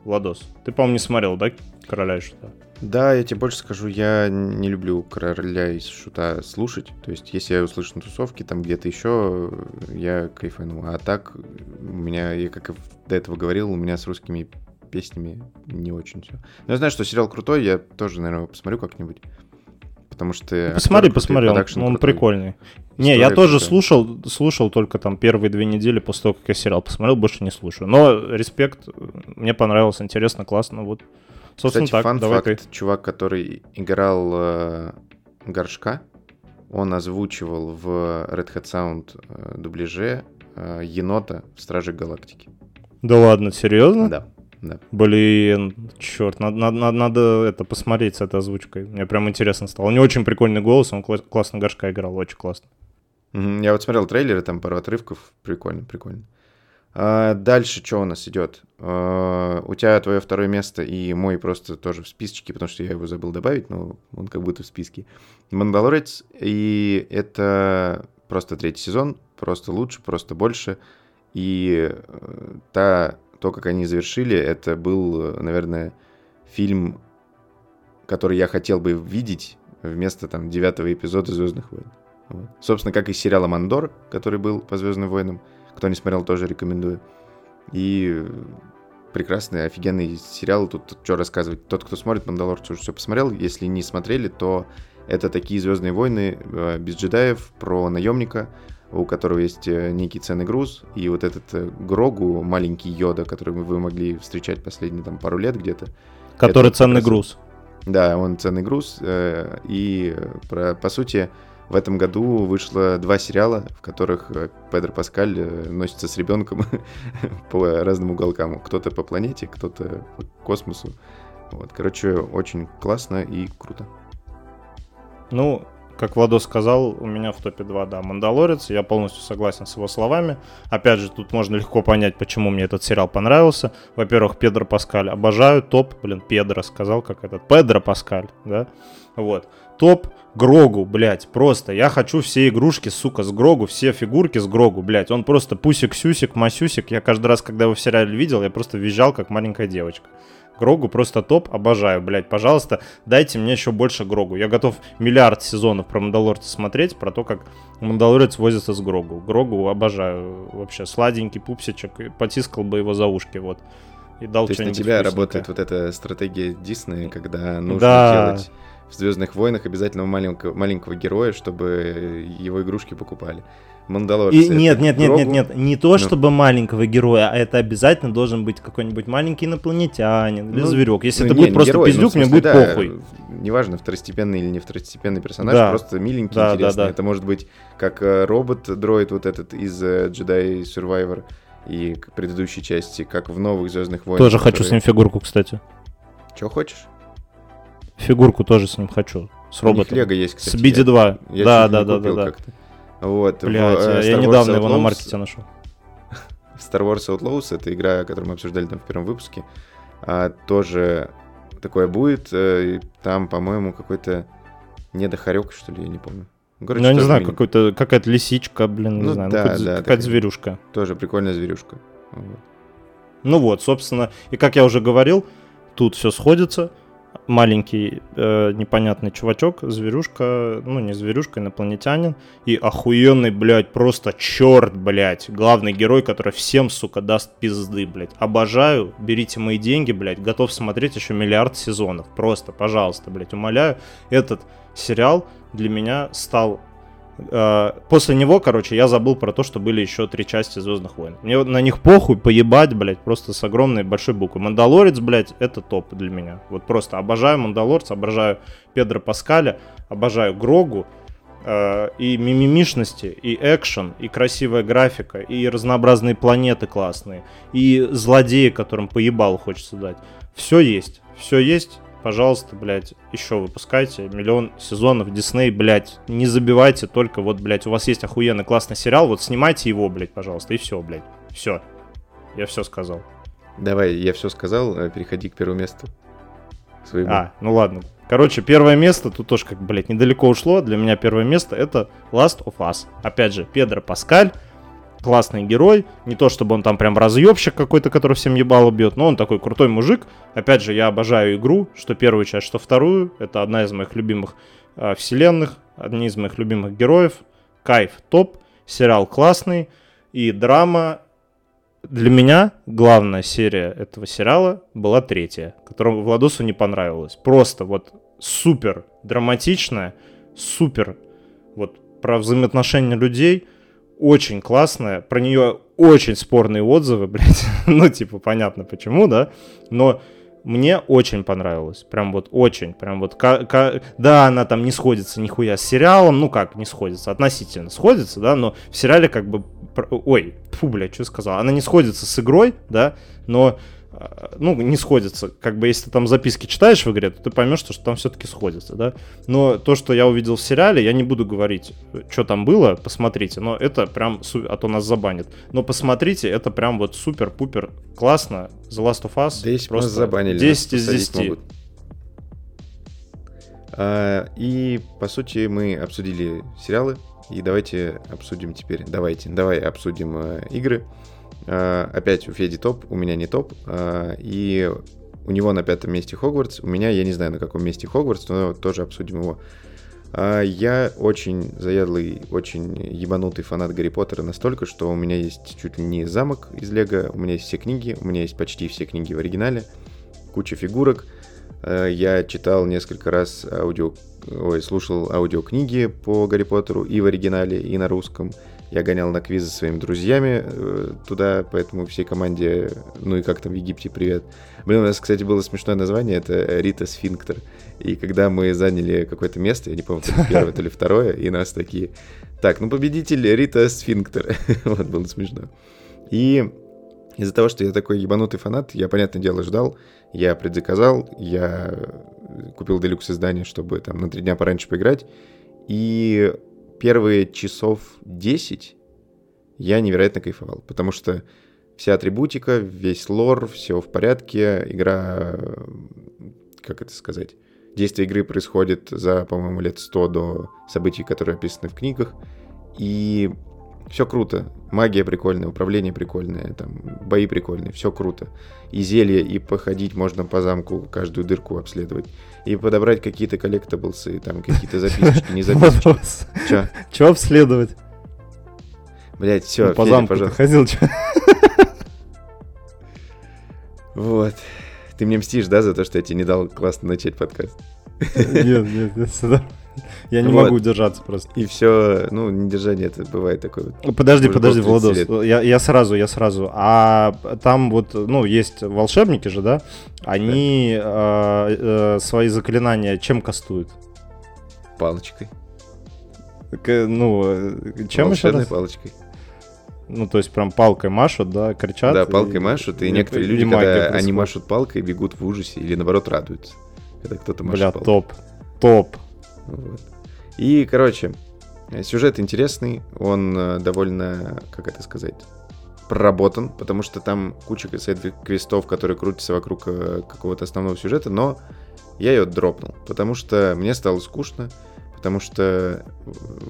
Владос, ты, по-моему, не смотрел, да, «Короля и Шута»? Да, я тебе больше скажу, я не люблю «Короля и Шута» слушать. То есть, если я услышу на тусовке, там где-то еще, я кайфану. А так, у меня, я как и до этого говорил, у меня с русскими... песнями не очень все. Но я знаю, что сериал крутой, я тоже, наверное, посмотрю как-нибудь. Потому что... Посмотри, посмотри, он крутой, прикольный. Не, я тоже крутой. слушал слушал только там первые две недели после того, как я сериал посмотрел, больше не слушаю. Но респект, мне понравилось, интересно, классно, вот. Собственно, кстати, так, давай факт, ты. Чувак, который играл э, Горшка, он озвучивал в Red Hat Sound э, дубляже э, енота в «Страже Галактики». Да ладно, серьезно? Да. Да. Блин, черт, надо, надо, надо это посмотреть с этой озвучкой. Мне прям интересно стало. У него очень прикольный голос, он класс, классно Горшка играл, очень классно. Mm-hmm. Я вот смотрел трейлеры, там пару отрывков, прикольно, прикольно. А дальше что у нас идет? А, у тебя твое второе место и мой просто тоже в списочке, потому что я его забыл добавить, но он как будто в списке. «Мандалорец», и это просто третий сезон, просто лучше, просто больше. И та... То, как они завершили, это был, наверное, фильм, который я хотел бы видеть вместо там девятого эпизода «Звездных войн». Вот. Собственно, как и сериал «Мандор», который был по «Звездным войнам». Кто не смотрел, тоже рекомендую. И прекрасный, офигенный сериал. Тут, тут что рассказывать? Тот, кто смотрит «Мандалорца», уже все посмотрел. Если не смотрели, то это такие «Звездные войны» без джедаев, про наемника, у которого есть некий ценный груз, и вот этот Грогу, маленький Йода, который вы могли встречать последние там пару лет где-то. Который это, ценный груз. Да, он ценный груз, и про, по сути в этом году вышло два сериала, в которых Педро Паскаль носится с ребенком по разным уголкам. Кто-то по планете, кто-то по космосу. Вот, короче, очень классно и круто. Ну... Как Владос сказал, у меня в топе два, да, «Мандалорец». Я полностью согласен с его словами. Опять же, тут можно легко понять, почему мне этот сериал понравился. Во-первых, Педро Паскаль обожаю. Топ, блин, Педро сказал, как этот. Педро Паскаль, да? Вот. Топ. Грогу, блядь, просто. Я хочу все игрушки, сука, с Грогу, все фигурки с Грогу, блядь. Он просто пусик-сюсик, масюсик. Я каждый раз, когда его в сериале видел, я просто визжал, как маленькая девочка. Грогу просто топ, обожаю, блядь, пожалуйста, дайте мне еще больше Грогу. Я готов миллиард сезонов про «Мандалорца» смотреть, про то, как Мандалорец возится с Грогу. Грогу обожаю, вообще, сладенький пупсичек, потискал бы его за ушки, вот. И дал то есть на тебя вкусненькое. Работает вот эта стратегия Диснея, когда нужно да. делать в «Звездных войнах» обязательного маленького, маленького героя, чтобы его игрушки покупали. Мандалорцы. И, нет, нет, нет, нет, нет, не то, ну. чтобы маленького героя, а это обязательно должен быть какой-нибудь маленький инопланетянин или ну, зверек. Если ну, это не, будет не просто герой, пиздюк, ну, смысле, мне будет да, похуй. Неважно, второстепенный или не второстепенный персонаж, да. просто миленький, да, интересный. Да, да. Это может быть как робот-дроид вот этот из Jedi Survivor и предыдущей части, как в новых «Звездных войнах». Тоже которые... хочу с ним фигурку, кстати. Чего хочешь? Фигурку тоже с ним хочу, с роботом. У них Лего есть, кстати. С би ди два. Я, я да, да, да, да, да. Вот. Блядь, в, я Wars недавно Outlaws... его на маркете нашел. Star Wars Outlaws, это игра, которую мы обсуждали там в первом выпуске, а, тоже такое будет. А, там, по-моему, какой-то недохарек, что ли, я не помню. Короче, ну, я не знаю, какой-то, какая-то лисичка, блин, не ну, знаю, да, ну, да, какая-то зверюшка. Тоже прикольная зверюшка. Вот. Ну вот, собственно, и как я уже говорил, тут все сходится. Маленький э, непонятный чувачок, зверюшка, ну не зверюшка, инопланетянин. И охуенный, блядь, просто черт, блядь, главный герой, который всем, сука, даст пизды, блядь. Обожаю, берите мои деньги, блядь, готов смотреть еще миллиард сезонов. Просто, пожалуйста, блядь, умоляю. Этот сериал для меня стал... Э, после него, короче, я забыл про то, что были еще три части «Звездных войн». Мне на них похуй, поебать, блядь, просто с огромной большой буквы. «Мандалорец», блядь, это топ для меня. Вот просто обожаю «Мандалорца», обожаю Педро Паскаля, обожаю Грогу. Э, и мимимишности, и экшен, и красивая графика, и разнообразные планеты классные, и злодеи, которым поебал хочется дать. Все есть, все есть. Пожалуйста, блядь, еще выпускайте миллион сезонов. Дисней, блядь, не забивайте только вот, блядь, у вас есть охуенно классный сериал, вот снимайте его, блядь, пожалуйста, и все, блядь, все. Я все сказал. Давай, я все сказал, переходи к первому месту своему. А, ну ладно. Короче, первое место, тут тоже как, блядь, недалеко ушло. Для меня первое место — это Last of Us. Опять же, Педро Паскаль. Классный герой, не то чтобы он там прям разъебщик какой-то, который всем ебало бьет, но он такой крутой мужик. Опять же, я обожаю игру, что первую часть, что вторую. Это одна из моих любимых э, вселенных, одни из моих любимых героев. Кайф, топ, сериал классный и драма. Для меня главная серия этого сериала была третья, которому Владусу не понравилась. Просто вот супер драматичная, супер вот про взаимоотношения людей. Очень классная, про нее очень спорные отзывы, блядь, ну, типа, понятно почему, да, но мне очень понравилось, прям вот очень, прям вот, к- к- да, она там не сходится нихуя с сериалом, ну, как не сходится, относительно сходится, да, но в сериале как бы, ой, фу, блядь, что я сказал, она не сходится с игрой, да, но, ну, не сходится, как бы, если ты там записки читаешь в игре, то ты поймешь, что там все-таки сходится, да. Но то, что я увидел в сериале, я не буду говорить, что там было, посмотрите, но это прям, а то нас забанят, но посмотрите, это прям вот супер-пупер классно, The Last of Us. Здесь просто нас забанили, десять из десяти. А, и, по сути, мы обсудили сериалы, и давайте обсудим теперь, давайте, давай обсудим э, игры. Uh, опять у Феди топ, у меня не топ, uh, и у него на пятом месте Хогвартс, у меня, я не знаю, на каком месте Хогвартс, но тоже обсудим его. Uh, я очень заядлый, очень ебанутый фанат Гарри Поттера настолько, что у меня есть чуть ли не замок из Лего, у меня есть все книги, у меня есть почти все книги в оригинале, куча фигурок. Uh, я читал несколько раз аудио, ой, слушал аудиокниги по Гарри Поттеру и в оригинале, и на русском. Я гонял на квизы со своими друзьями э, туда, поэтому всей команде, ну и как там в Египте, привет. Блин, у нас, кстати, было смешное название, это Рита Сфинктер. И когда мы заняли какое-то место, я не помню, то ли первое, то ли второе, и нас такие... Так, ну победитель Рита Сфинктер. Вот, было смешно. И из-за того, что я такой ебанутый фанат, я, понятное дело, ждал, я предзаказал, я купил делюкс издание, чтобы там на три дня пораньше поиграть, и... Первые часов десять я невероятно кайфовал, потому что вся атрибутика, весь лор, все в порядке, игра, как это сказать, действие игры происходит за, по-моему, лет сто до событий, которые описаны в книгах, и все круто, магия прикольная, управление прикольное, там, бои прикольные, все круто, и зелье, и походить можно по замку, каждую дырку обследовать, и подобрать какие-то коллектаблсы, и там какие-то записочки, не записочки. Че? Че обследовать? Блять, все, по замку ты ходил, че? Вот, ты мне мстишь, да, за то, что я тебе не дал классно начать подкаст? Нет, нет, нет, я не вот. могу удержаться просто. И все, ну, недержание, это бывает такое. Подожди, подожди, Владос, я, я сразу, я сразу. А там вот, ну, есть волшебники же, да? Они да. Э, э, свои заклинания чем кастуют? Палочкой. К, ну, чем еще раз? Волшебной палочкой. Ну, то есть прям палкой машут, да, кричат. Да, палкой и, машут, и, и некоторые и люди, когда происходит. Они машут палкой, бегут в ужасе или, наоборот, радуются, когда кто-то машет Бля, палкой. топ, топ. Вот. И, короче, сюжет интересный, он довольно, как это сказать, проработан, потому что там куча сайд-квестов, которые крутятся вокруг какого-то основного сюжета, но я ее дропнул, потому что мне стало скучно, потому что,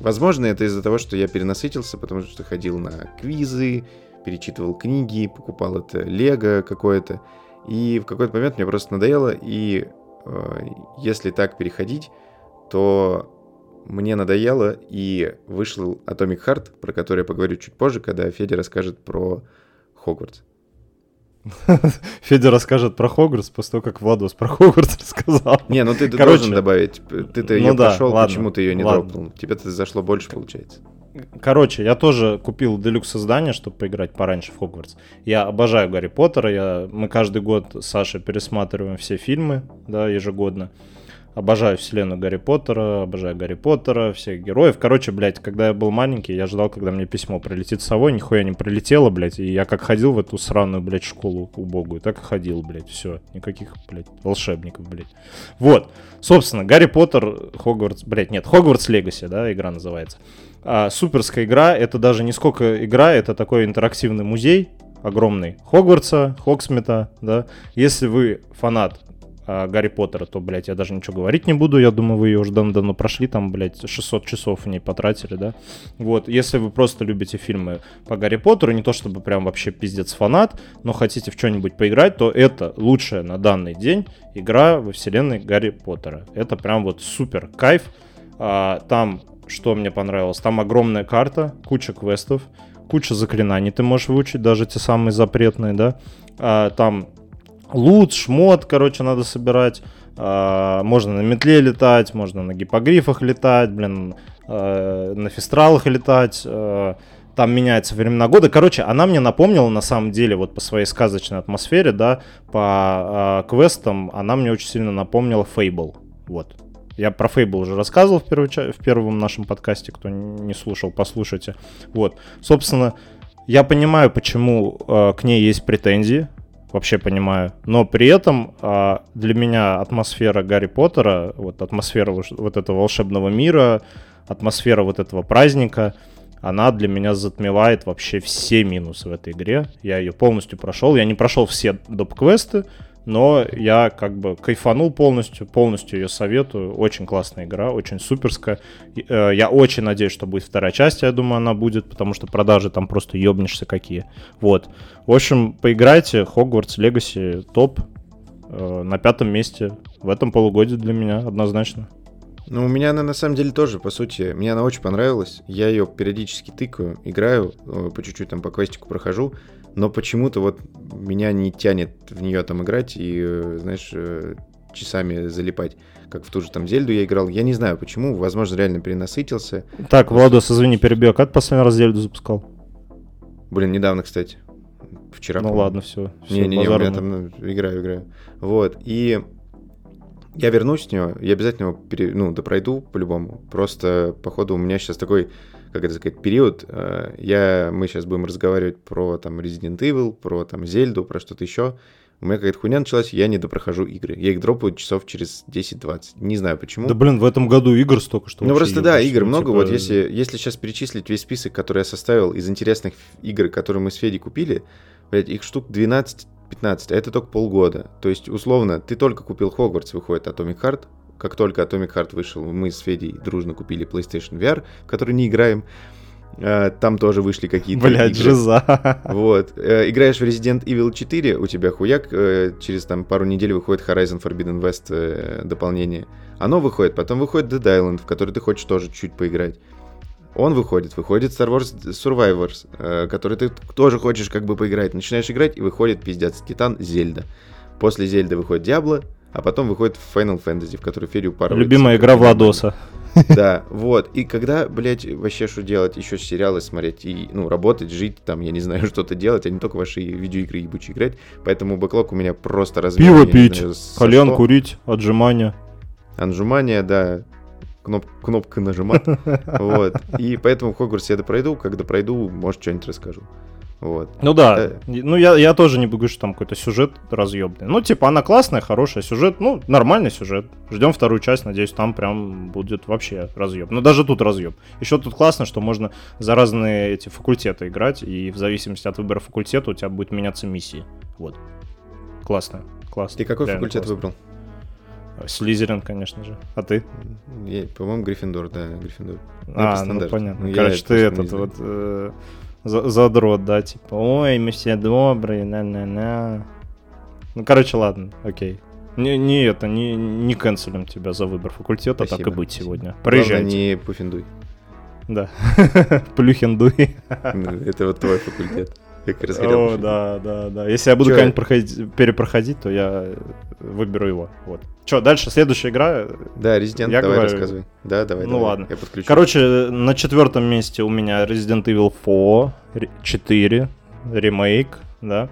возможно, это из-за того, что я перенасытился, потому что ходил на квизы, перечитывал книги, покупал это лего какое-то, и в какой-то момент мне просто надоело, и э, если так переходить, то мне надоело, и вышел Atomic Heart, про который я поговорю чуть позже, когда Федя расскажет про Хогвартс. Федя расскажет про Хогвартс после того, как Владос про Хогвартс рассказал. Не, ну ты должен добавить. Ты-то ее пошел, почему ты ее не дропнул? Тебе-то зашло больше, получается. Короче, я тоже купил делюкс издание, чтобы поиграть пораньше в Хогвартс. Я обожаю Гарри Поттера. Я... Мы каждый год с Сашей пересматриваем все фильмы, да, ежегодно. Обожаю вселенную Гарри Поттера, обожаю Гарри Поттера, всех героев. Короче, блядь, когда я был маленький, я ждал, когда мне письмо прилетит с совой, нихуя не прилетело, блядь. И я как ходил в эту сраную, блядь, школу убогую, так и ходил, блядь, все. Никаких, блядь, волшебников, блядь. Вот, собственно, Гарри Поттер, Хогвартс, блядь, нет, Хогвартс Легаси, да, игра называется. А, суперская игра, это даже не сколько игра, это такой интерактивный музей огромный. Хогвартса, Хогсмита, да. Если вы фанат Гарри Поттера, то, блядь, я даже ничего говорить не буду. Я думаю, вы ее уже давно прошли. Там, блядь, шестьсот часов в ней потратили, да? Вот, если вы просто любите фильмы по Гарри Поттеру, не то чтобы прям вообще пиздец фанат, но хотите в что-нибудь поиграть, то это лучшая на данный день игра во вселенной Гарри Поттера. Это прям вот супер кайф. А, там, что мне понравилось, там огромная карта, куча квестов, куча заклинаний ты можешь выучить, даже те самые запретные, да? А, там... лут, шмот, короче, надо собирать. А, можно на метле летать, можно на гиппогрифах летать, блин, а, на фестралах летать. А, там меняются времена года. Короче, она мне напомнила, на самом деле, вот по своей сказочной атмосфере, да, по а, квестам, она мне очень сильно напомнила Fable. Вот. Я про Fable уже рассказывал в, первой, в первом нашем подкасте, кто не слушал, послушайте. Вот. Собственно, я понимаю, почему а, к ней есть претензии. Вообще понимаю, но при этом а, для меня атмосфера Гарри Поттера, вот атмосфера вот этого волшебного мира, атмосфера вот этого праздника, она для меня затмевает вообще все минусы в этой игре. Я ее полностью прошел, я не прошел все доп-квесты, но я как бы кайфанул полностью, полностью ее советую. Очень классная игра, очень суперская. Я очень надеюсь, что будет вторая часть, я думаю, она будет, потому что продажи там просто ебнешься какие. Вот. В общем, поиграйте. Hogwarts Legacy топ. На пятом месте в этом полугодии для меня однозначно. Ну, у меня она на самом деле тоже, по сути, мне она очень понравилась. Я ее периодически тыкаю, играю, по чуть-чуть там по квестику прохожу. Но почему-то вот меня не тянет в нее там играть и, знаешь, часами залипать, как в ту же там Зельду я играл. Я не знаю почему, возможно, реально перенасытился. Так, Владос, извини, перебью, как ты последний раз Зельду запускал? Блин, недавно, кстати. Вчера. Ну помню. Ладно, все. Не-не-не, я там играю, играю. Вот, и я вернусь с нее, я обязательно его пере... ну, допройду по-любому. Просто, походу, у меня сейчас такой... как это сказать, период, я, мы сейчас будем разговаривать про там Resident Evil, про там Зельду, про что-то еще. У меня какая-то хуйня началась, я недопрохожу игры. Я их дропаю часов через десять-двадцать. Не знаю почему. Да блин, в этом году игр столько, что... Ну просто да, игр много. Типа... Вот если, если сейчас перечислить весь список, который я составил из интересных игр, которые мы с Федей купили, блядь, их штук двенадцать-пятнадцать, а это только полгода. То есть, условно, ты только купил Хогвартс, выходит Atomic Heart. Как только Atomic Heart вышел, мы с Федей дружно купили PlayStation ви ар, в который не играем. Там тоже вышли какие-то Блядь, игры. Жиза. Вот. Играешь в Resident Evil четыре, у тебя хуяк. Через там пару недель выходит Horizon Forbidden West дополнение. Оно выходит. Потом выходит Dead Island, в который ты хочешь тоже чуть поиграть. Он выходит. Выходит Star Wars Survivors, который ты тоже хочешь как бы поиграть. Начинаешь играть, и выходит, пиздец, Титан, Зельда. После Зельды выходит Диабло, А потом выходит Final Fantasy, в который Федя упарывается. Любимая игра Владоса. Да, вот. И когда, блядь, вообще что делать? Еще сериалы смотреть и, ну, работать, жить там, я не знаю, что-то делать, а не только ваши видеоигры ебучие играть. Поэтому бэклог у меня просто разбит. Пиво пить, кальян курить, отжимания. Отжимания, да. Кноп- кнопка нажимать. Вот. И поэтому Хогвартс я допройду. Когда пройду, может, что-нибудь расскажу. Вот. Ну да, э- ну я, я тоже не буду, что там какой-то сюжет разъебный. Ну типа она классная, хорошая, сюжет, ну нормальный сюжет. Ждем вторую часть, надеюсь, там прям будет вообще разъеб. Ну даже тут разъеб. Еще тут классно, что можно за разные эти факультеты играть, и в зависимости от выбора факультета у тебя будет меняться миссии. Вот. Классно, классно. Ты какой реально факультет классно выбрал? Слизерин, конечно же. А ты? Я, по-моему, Гриффиндор, да, Гриффиндор. А, ну понятно. Ну, короче, ты этот вот... Э- задрот, да, типа, ой, мы все добрые, на-на-на. Ну, короче, ладно, окей. Не, не это, не, не канцелим тебя за выбор факультета, спасибо, так и быть спасибо сегодня. Приезжайте. Главное, не пуфиндуй. Да, плюхиндуй. Это вот твой факультет. О, да, да, да. Если я буду как-нибудь проходить, перепроходить, то я выберу его. Вот. Че, дальше? Следующая игра. Да, Resident, я давай говорю... рассказывай. Да, давай, ну давай, ладно. Я подключу. Короче, на четвертом месте у меня Resident Evil четыре, ремейк, да.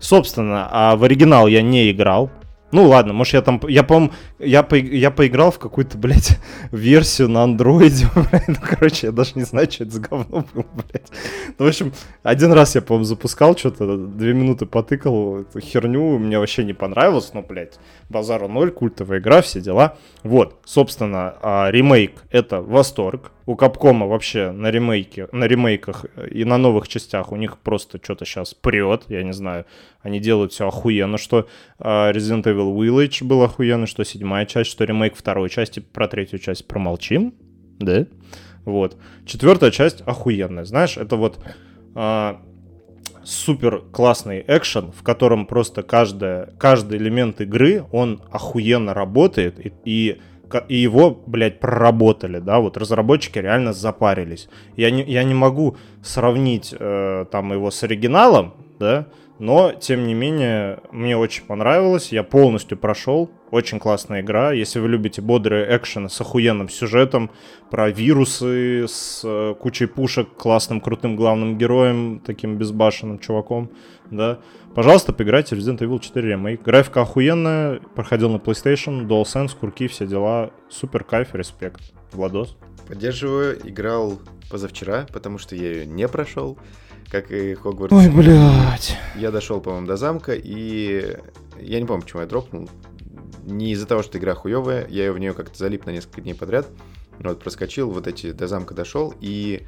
Собственно, а в оригинал я не играл. Ну ладно, может я там, я, по-моему, я, по, я поиграл в какую-то, блядь, версию на андроиде, блядь, ну короче, я даже не знаю, что это за говно было, блядь. Ну, в общем, один раз я, по-моему, запускал что-то, две минуты потыкал эту херню, мне вообще не понравилось, но, блядь, базару ноль, культовая игра, все дела. Вот, собственно, ремейк — это восторг. У Капкома вообще на ремейке, на ремейках и на новых частях у них просто что-то сейчас прет, я не знаю. Они делают все охуенно, что Resident Evil Village был охуенно, что седьмая часть, что ремейк второй части, про третью часть промолчим, да? Вот. Четвертая часть охуенная, знаешь, это вот а, супер классный экшен, в котором просто каждая, каждый элемент игры, он охуенно работает и... и и его, блядь, проработали, да, вот разработчики реально запарились. Я не, я не могу сравнить э, там его с оригиналом, да, но, тем не менее, мне очень понравилось, я полностью прошел, очень классная игра. Если вы любите бодрые экшены с охуенным сюжетом, про вирусы, с э, кучей пушек, классным, крутым главным героем, таким безбашенным чуваком, да, пожалуйста, поиграйте в Resident Evil четыре Remake. Графика охуенная, проходил на PlayStation, DualSense, курки, все дела, супер кайф, респект. Владос? Поддерживаю, играл позавчера, потому что я ее не прошел. Как и Хогвартс. Ой, блядь. Я дошел, по-моему, до замка, и я не помню, почему я дропнул. Не из-за того, что игра хуевая, я в нее как-то залип на несколько дней подряд. Вот, проскочил, вот эти, до замка дошел, и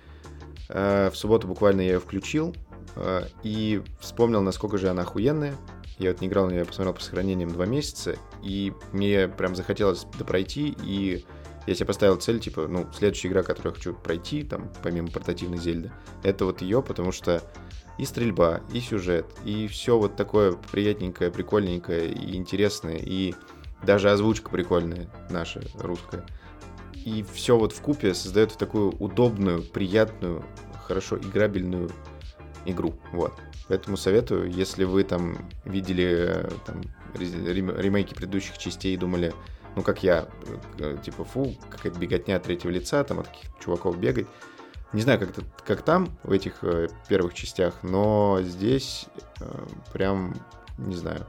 э, в субботу буквально я ее включил, э, и вспомнил, насколько же она охуенная. Я вот не играл, но я посмотрел по сохранениям два месяца, и мне прям захотелось допройти, и... Я себе поставил цель, типа, ну, следующая игра, которую я хочу пройти, там, помимо портативной Зельды, это вот ее, потому что и стрельба, и сюжет, и все вот такое приятненькое, прикольненькое, и интересное, и даже озвучка прикольная наша, русская. И все вот вкупе создает такую удобную, приятную, хорошо играбельную игру, вот. Поэтому советую, если вы там видели там, ремейки предыдущих частей и думали... Ну, как я, типа, фу, какая-то беготня от третьего лица, там, от каких-то чуваков бегать. Не знаю, как, как там, в этих э, первых частях, но здесь э, прям, не знаю,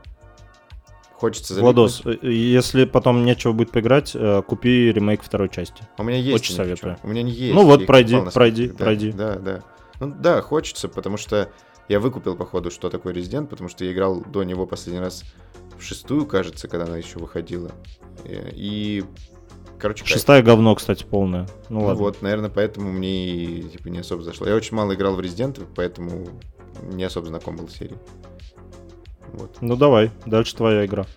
хочется залипнуть. Владос, если потом нечего будет поиграть, э, купи ремейк второй части. У меня есть. Очень советую. У меня не есть. Ну вот, пройди, пройди, да, пройди. Да, да. Ну да, хочется, потому что я выкупил, походу, что такое Resident, потому что я играл до него последний раз в шестую, кажется, когда она еще выходила. И, короче... Шестая кайф. Говно, кстати, полное. Ну, ну ладно. Вот, наверное, поэтому мне типа не особо зашло. Я очень мало играл в Resident, поэтому не особо знаком был с серией. Вот. Ну давай, дальше твоя игра.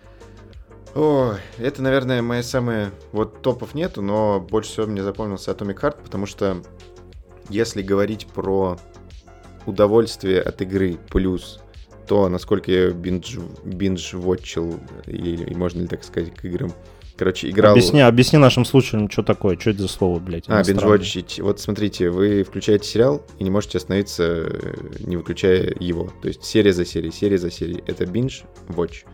О, это, наверное, моя самая... Вот топов нету, но больше всего мне запомнился Atomic Heart, потому что если говорить про удовольствие от игры плюс... то, насколько я биндж, биндж-вотчил, и, и можно ли так сказать, к играм. Короче, играл... Объясни, объясни нашим слушателям, что такое, что это за слово, блядь. А, биндж-вотчить. Вот смотрите, вы включаете сериал и не можете остановиться, не выключая его. То есть серия за серией, серия за серией. Это биндж-вотч.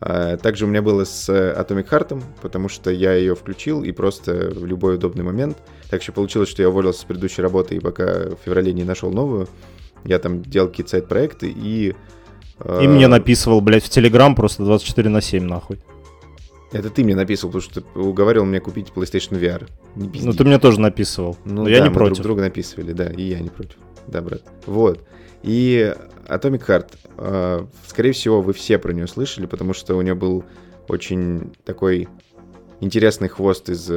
Также у меня было с Atomic Heart, потому что я ее включил и просто в любой удобный момент. Так еще получилось, что я уволился с предыдущей работы, и пока в феврале не нашел новую, я там делал какие-то сайт-проекты и... И мне написывал, блядь, в Телеграм просто двадцать четыре на семь, нахуй. Это ты мне написывал, потому что ты уговаривал меня купить PlayStation ви ар. Не пизди. Ну, ты мне тоже написывал, ну, но да, я не против. Ну да, мы друг друга написывали, да, и я не против. Да, брат. Вот. И Atomic Heart. Скорее всего, вы все про нее слышали, потому что у нее был очень такой интересный хвост из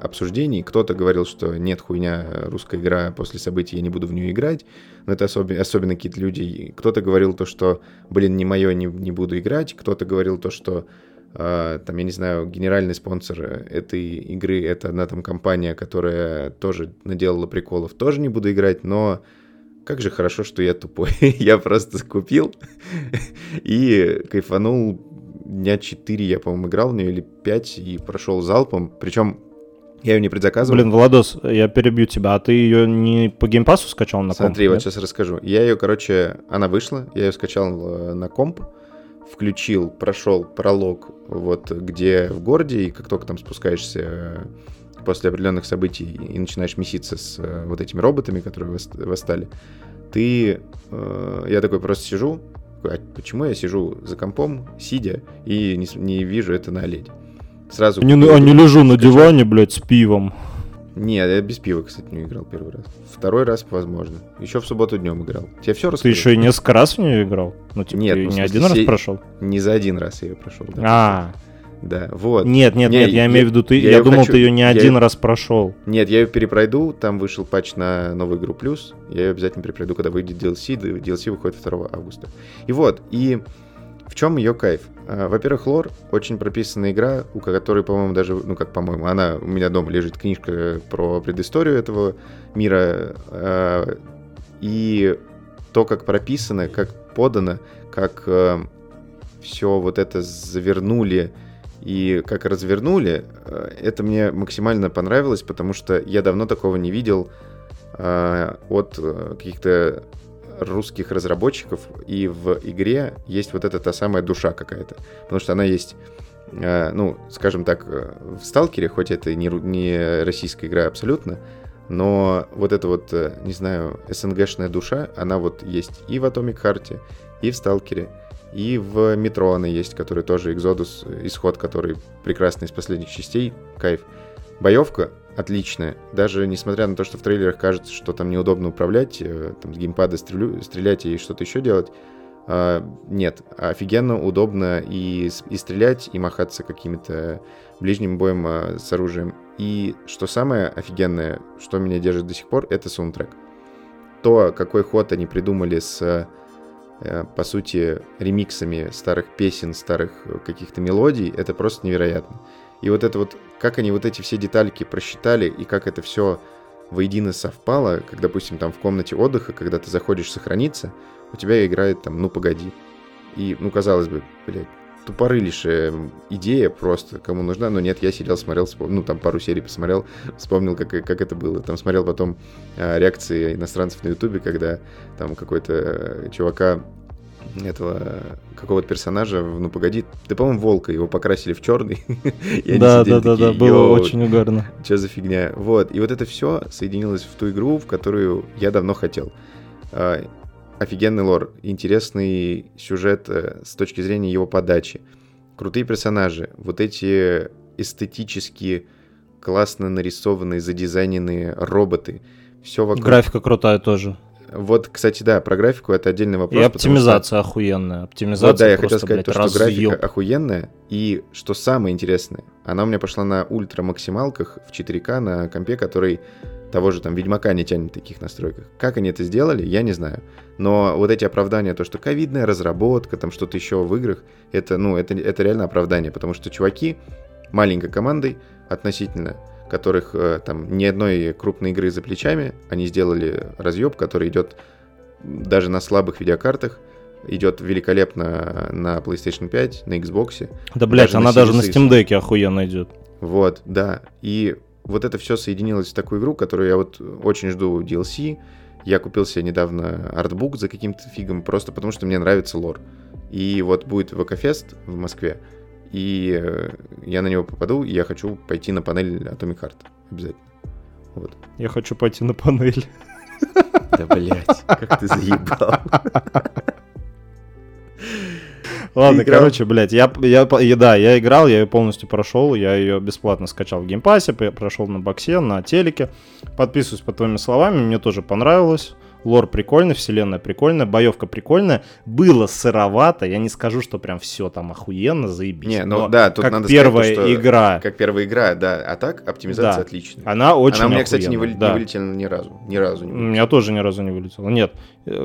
обсуждений. Кто-то говорил, что нет, хуйня, русская игра, после событий я не буду в нее играть. Но это особи- особенно какие-то люди. Кто-то говорил то, что, блин, не мое, не, не буду играть. Кто-то говорил то, что, э, там, я не знаю, генеральный спонсор этой игры, это одна там компания, которая тоже наделала приколов, тоже не буду играть, но... Как же хорошо, что я тупой. Я просто скупил и кайфанул. Дня четыре я, по-моему, играл в нее, или пять, и прошел залпом. Причем я ее не предзаказывал. Блин, Владос, я перебью тебя. А ты ее не по геймпасу скачал на комп? Смотри, вот сейчас расскажу. Я ее, короче, она вышла, я ее скачал на комп, включил, прошел пролог, вот где в городе, и как только там спускаешься... после определенных событий и начинаешь меситься с э, вот этими роботами, которые восстали, ты... Э, я такой просто сижу, а почему я сижу за компом, сидя, и не, не вижу это на Оледе? Сразу... Не, а не лежу на диване, блядь, с пивом. Нет, я без пива, кстати, не играл первый раз. Второй раз, возможно. Еще в субботу днем играл. Тебе все расскажу? Ты еще и несколько раз в нее играл? Ну, типа, нет, ты ну, не один раз прошел? Не за один раз я ее прошел. Да, а Да, вот. Нет, нет, не, нет, я, я имею в виду, ты, я, я думал, хочу, ты ее не один я, раз прошел. Нет, я ее перепройду, там вышел патч на новую игру плюс, я ее обязательно перепройду, когда выйдет ди эл си, ди эл си выходит второго августа. И вот, и в чем ее кайф? Во-первых, лор, очень прописанная игра, у которой, по-моему, даже, ну как по-моему, она, у меня дома лежит книжка про предысторию этого мира, и то, как прописано, как подано, как все вот это завернули, и как развернули, это мне максимально понравилось, потому что я давно такого не видел э, от каких-то русских разработчиков. И в игре есть вот эта та самая душа какая-то. Потому что она есть, э, ну, скажем так, в «Сталкере», хоть это не, не российская игра абсолютно, но вот эта вот, не знаю, эс эн гэшная душа, она вот есть и в «Atomic Heart», и в «Сталкере». И в «Метро» она есть, который тоже «Экзодус», исход, который прекрасный из последних частей, кайф. Боевка отличная, даже несмотря на то, что в трейлерах кажется, что там неудобно управлять, там с геймпада стрелю, стрелять и что-то еще делать. А, нет, офигенно удобно и, и стрелять, и махаться каким-то ближним боем а, с оружием. И что самое офигенное, что меня держит до сих пор, это саундтрек. То, какой ход они придумали с... по сути, ремиксами старых песен, старых каких-то мелодий, это просто невероятно. И вот это вот, как они вот эти все детальки просчитали, и как это все воедино совпало, как, допустим, там в комнате отдыха, когда ты заходишь сохраниться, у тебя играет там «Ну, погоди». И, ну, казалось бы, блядь, тупорылейшая идея просто, кому нужна, но нет, я сидел, смотрел, вспом... ну, там пару серий посмотрел, вспомнил, как, как это было, там смотрел потом э, реакции иностранцев на Ютубе, когда там какой-то чувака, этого, какого-то персонажа, ну, погоди, ты, по-моему, волка, его покрасили в черный, да, да, да, да, было очень угарно. Что за фигня, вот, и вот это все соединилось в ту игру, в которую я давно хотел. Офигенный лор, интересный сюжет с точки зрения его подачи, крутые персонажи, вот эти эстетически классно нарисованные, задизайненные роботы, все вокруг. Графика крутая тоже. Вот, кстати, да, про графику это отдельный вопрос. И оптимизация что... охуенная. Оптимизация вот, да, я просто, хотел сказать, блядь, то, что графика охуенная, и что самое интересное, она у меня пошла на ультра-максималках в четыре ка на компе, который того же там «Ведьмака» не тянет в таких настройках. Как они это сделали, я не знаю. Но вот эти оправдания, то, что ковидная разработка, там что-то еще в играх, это, ну, это, это реально оправдание, потому что чуваки маленькой командой относительно, которых там ни одной крупной игры за плечами, они сделали разъеб, который идет даже на слабых видеокартах, идет великолепно на PlayStation пять, на Xbox. Да, блядь, она даже на Steam Deck охуенно идет. Вот, да, и... Вот это все соединилось в такую игру, которую я вот очень жду ди эл си. Я купил себе недавно артбук за каким-то фигом, просто потому что мне нравится лор. И вот будет ВК-фест в Москве, и я на него попаду, и я хочу пойти на панель Atomic Heart обязательно. Вот. Я хочу пойти на панель. Да, блядь, как ты заебал. Ладно, короче, блядь, я, я, я, да, я играл, я ее полностью прошел, я ее бесплатно скачал в геймпассе, прошел на боксе, на телеке. Подписываюсь под твоими словами, мне тоже понравилось. Лор прикольный, вселенная прикольная, боевка прикольная. Было сыровато, я не скажу, что прям все там охуенно, заебись. Не, ну, но да, тут как надо первая сказать, что, игра. Как первая игра, да. А так оптимизация да. отличная. Она очень Она у меня, охуенно, кстати, не, вылет, да. не вылетела ни разу. Ни разу не вылетела. У меня тоже ни разу не вылетела. Нет.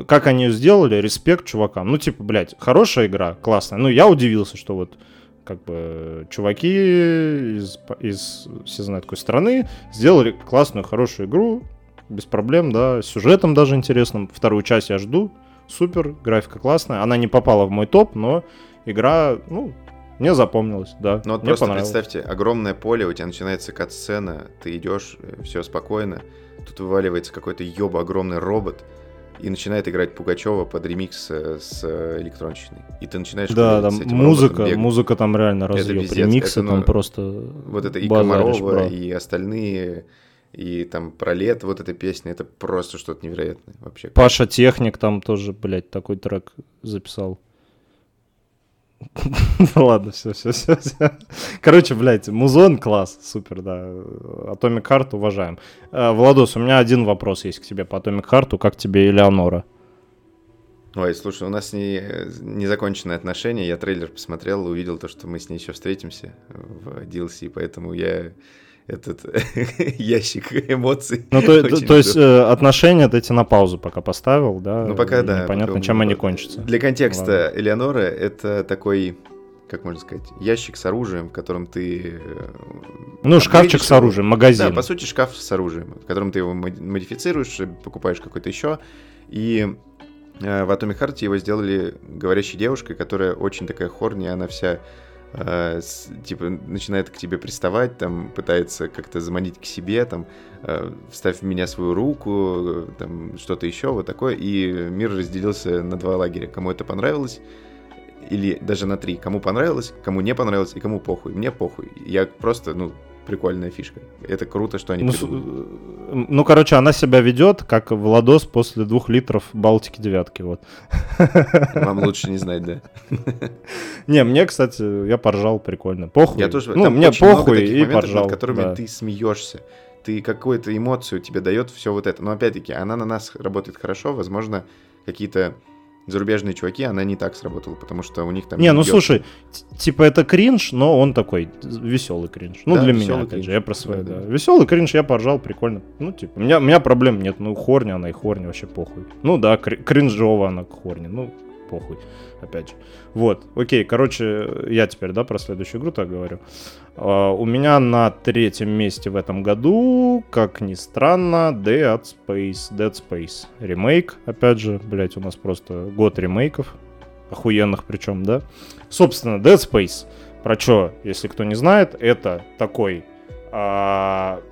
Как они ее сделали, респект чувакам. Ну, типа, блядь, хорошая игра, классная. Ну, я удивился, что вот как бы чуваки из, из все знают какой страны сделали классную, хорошую игру. Без проблем, да, с сюжетом даже интересным. Вторую часть я жду, супер, графика классная. Она не попала в мой топ, но игра, ну, мне запомнилась, да. Ну вот мне просто представьте, огромное поле, у тебя начинается кат-сцена, ты идешь, все спокойно, тут вываливается какой-то ёба огромный робот и начинает играть Пугачева под ремикс с электронщиной. И ты начинаешь... Да, там музыка, музыка там реально разъёб, ремиксы это, ну, там просто... Вот это и базаришь, Комарова, бро. И остальные... И там про лет вот эта песня, это просто что-то невероятное вообще. Паша Техник там тоже, блядь, такой трек записал. Ладно, все, все, все, все. Короче, блядь, Музон класс, супер, да. Atomic Heart уважаем. Владос, у меня один вопрос есть к тебе по Atomic Heart. Как тебе Элеонора? Ой, слушай, у нас не, незаконченные отношения. Я трейлер посмотрел, увидел то, что мы с ней еще встретимся в ди эл си, поэтому я... этот ящик эмоций. Ну, то, то, то есть э, отношения ты эти на паузу пока поставил, да? Ну, пока, да. Непонятно, пока, чем ну, они кончатся. Для контекста, ладно. Элеонора — это такой, как можно сказать, ящик с оружием, в котором ты... Ну, там, шкафчик видишь, с оружием, магазин. Да, по сути, шкаф с оружием, в котором ты его модифицируешь, покупаешь какой-то еще. И э, в Atomic Heart его сделали говорящей девушкой, которая очень такая хорня, она вся... Э, с, типа начинает к тебе приставать, там пытается как-то заманить к себе, там э, вставь в меня свою руку, там что-то еще, вот такое. И мир разделился на два лагеря. Кому это понравилось, или даже на три. Кому понравилось, кому не понравилось и кому похуй. Мне похуй. Я просто, ну, прикольная фишка. Это круто, что они... Ну, с... ну короче, она себя ведет, как Владос после двух литров Балтики девятки. Вот. Вам лучше не знать, да? Не, мне, кстати, я поржал прикольно. Похуй. Я тоже... Ну, там мне похуй и моментов, поржал. Над которыми да. ты смеешься. Ты какую-то эмоцию тебе дает все вот это. Но опять-таки, она на нас работает хорошо. Возможно, какие-то зарубежные чуваки, она не так сработала, потому что у них там... Не, ну идет... слушай, т- типа это кринж, но он такой веселый кринж. Ну, да, для меня, опять же, я про свои, да, да. да. Веселый кринж, я поржал, прикольно. Ну, типа, у меня, у меня проблем нет, ну, хорня она и хорня, вообще похуй. Ну, да, кр- кринжова она к хорне, ну, похуй, опять же. Вот, окей, короче, я теперь, да, про следующую игру так говорю. Uh, у меня на третьем месте в этом году, как ни странно, Dead Space, Dead Space ремейк, опять же, блять, у нас просто год ремейков, охуенных причем, да. Собственно, Dead Space, про чё, если кто не знает, это такой uh,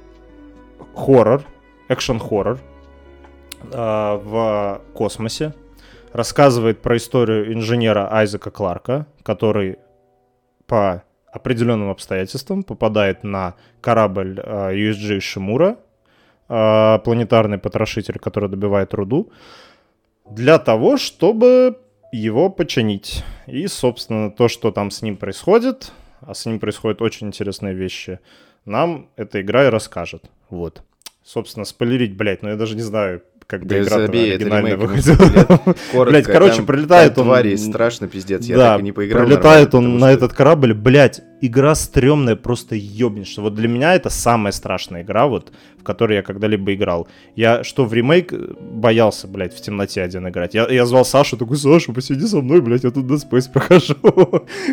хоррор, экшн-хоррор uh, в космосе. Рассказывает про историю инженера Айзека Кларка, который по определенным обстоятельствам попадает на корабль э, ю эс джи Шимура, э, планетарный потрошитель, который добывает руду, для того, чтобы его починить. И, собственно, то, что там с ним происходит, а с ним происходят очень интересные вещи, нам эта игра и расскажет. Вот. Собственно, спойлерить, блядь, но я даже не знаю... Как бы да игра оригинальная выходила. Блять, короче, прилетает он... Твари, страшно, пиздец, я да, так и не поиграл. Прилетает он потому, на что... этот корабль, блять, игра стрёмная, просто ёбнешься. Вот для меня это самая страшная игра, вот, в которой я когда-либо играл. Я что в ремейк боялся, блять, в темноте один играть. Я, я звал Сашу, такой, Саша, посиди со мной, блять, я тут Dead Space прохожу.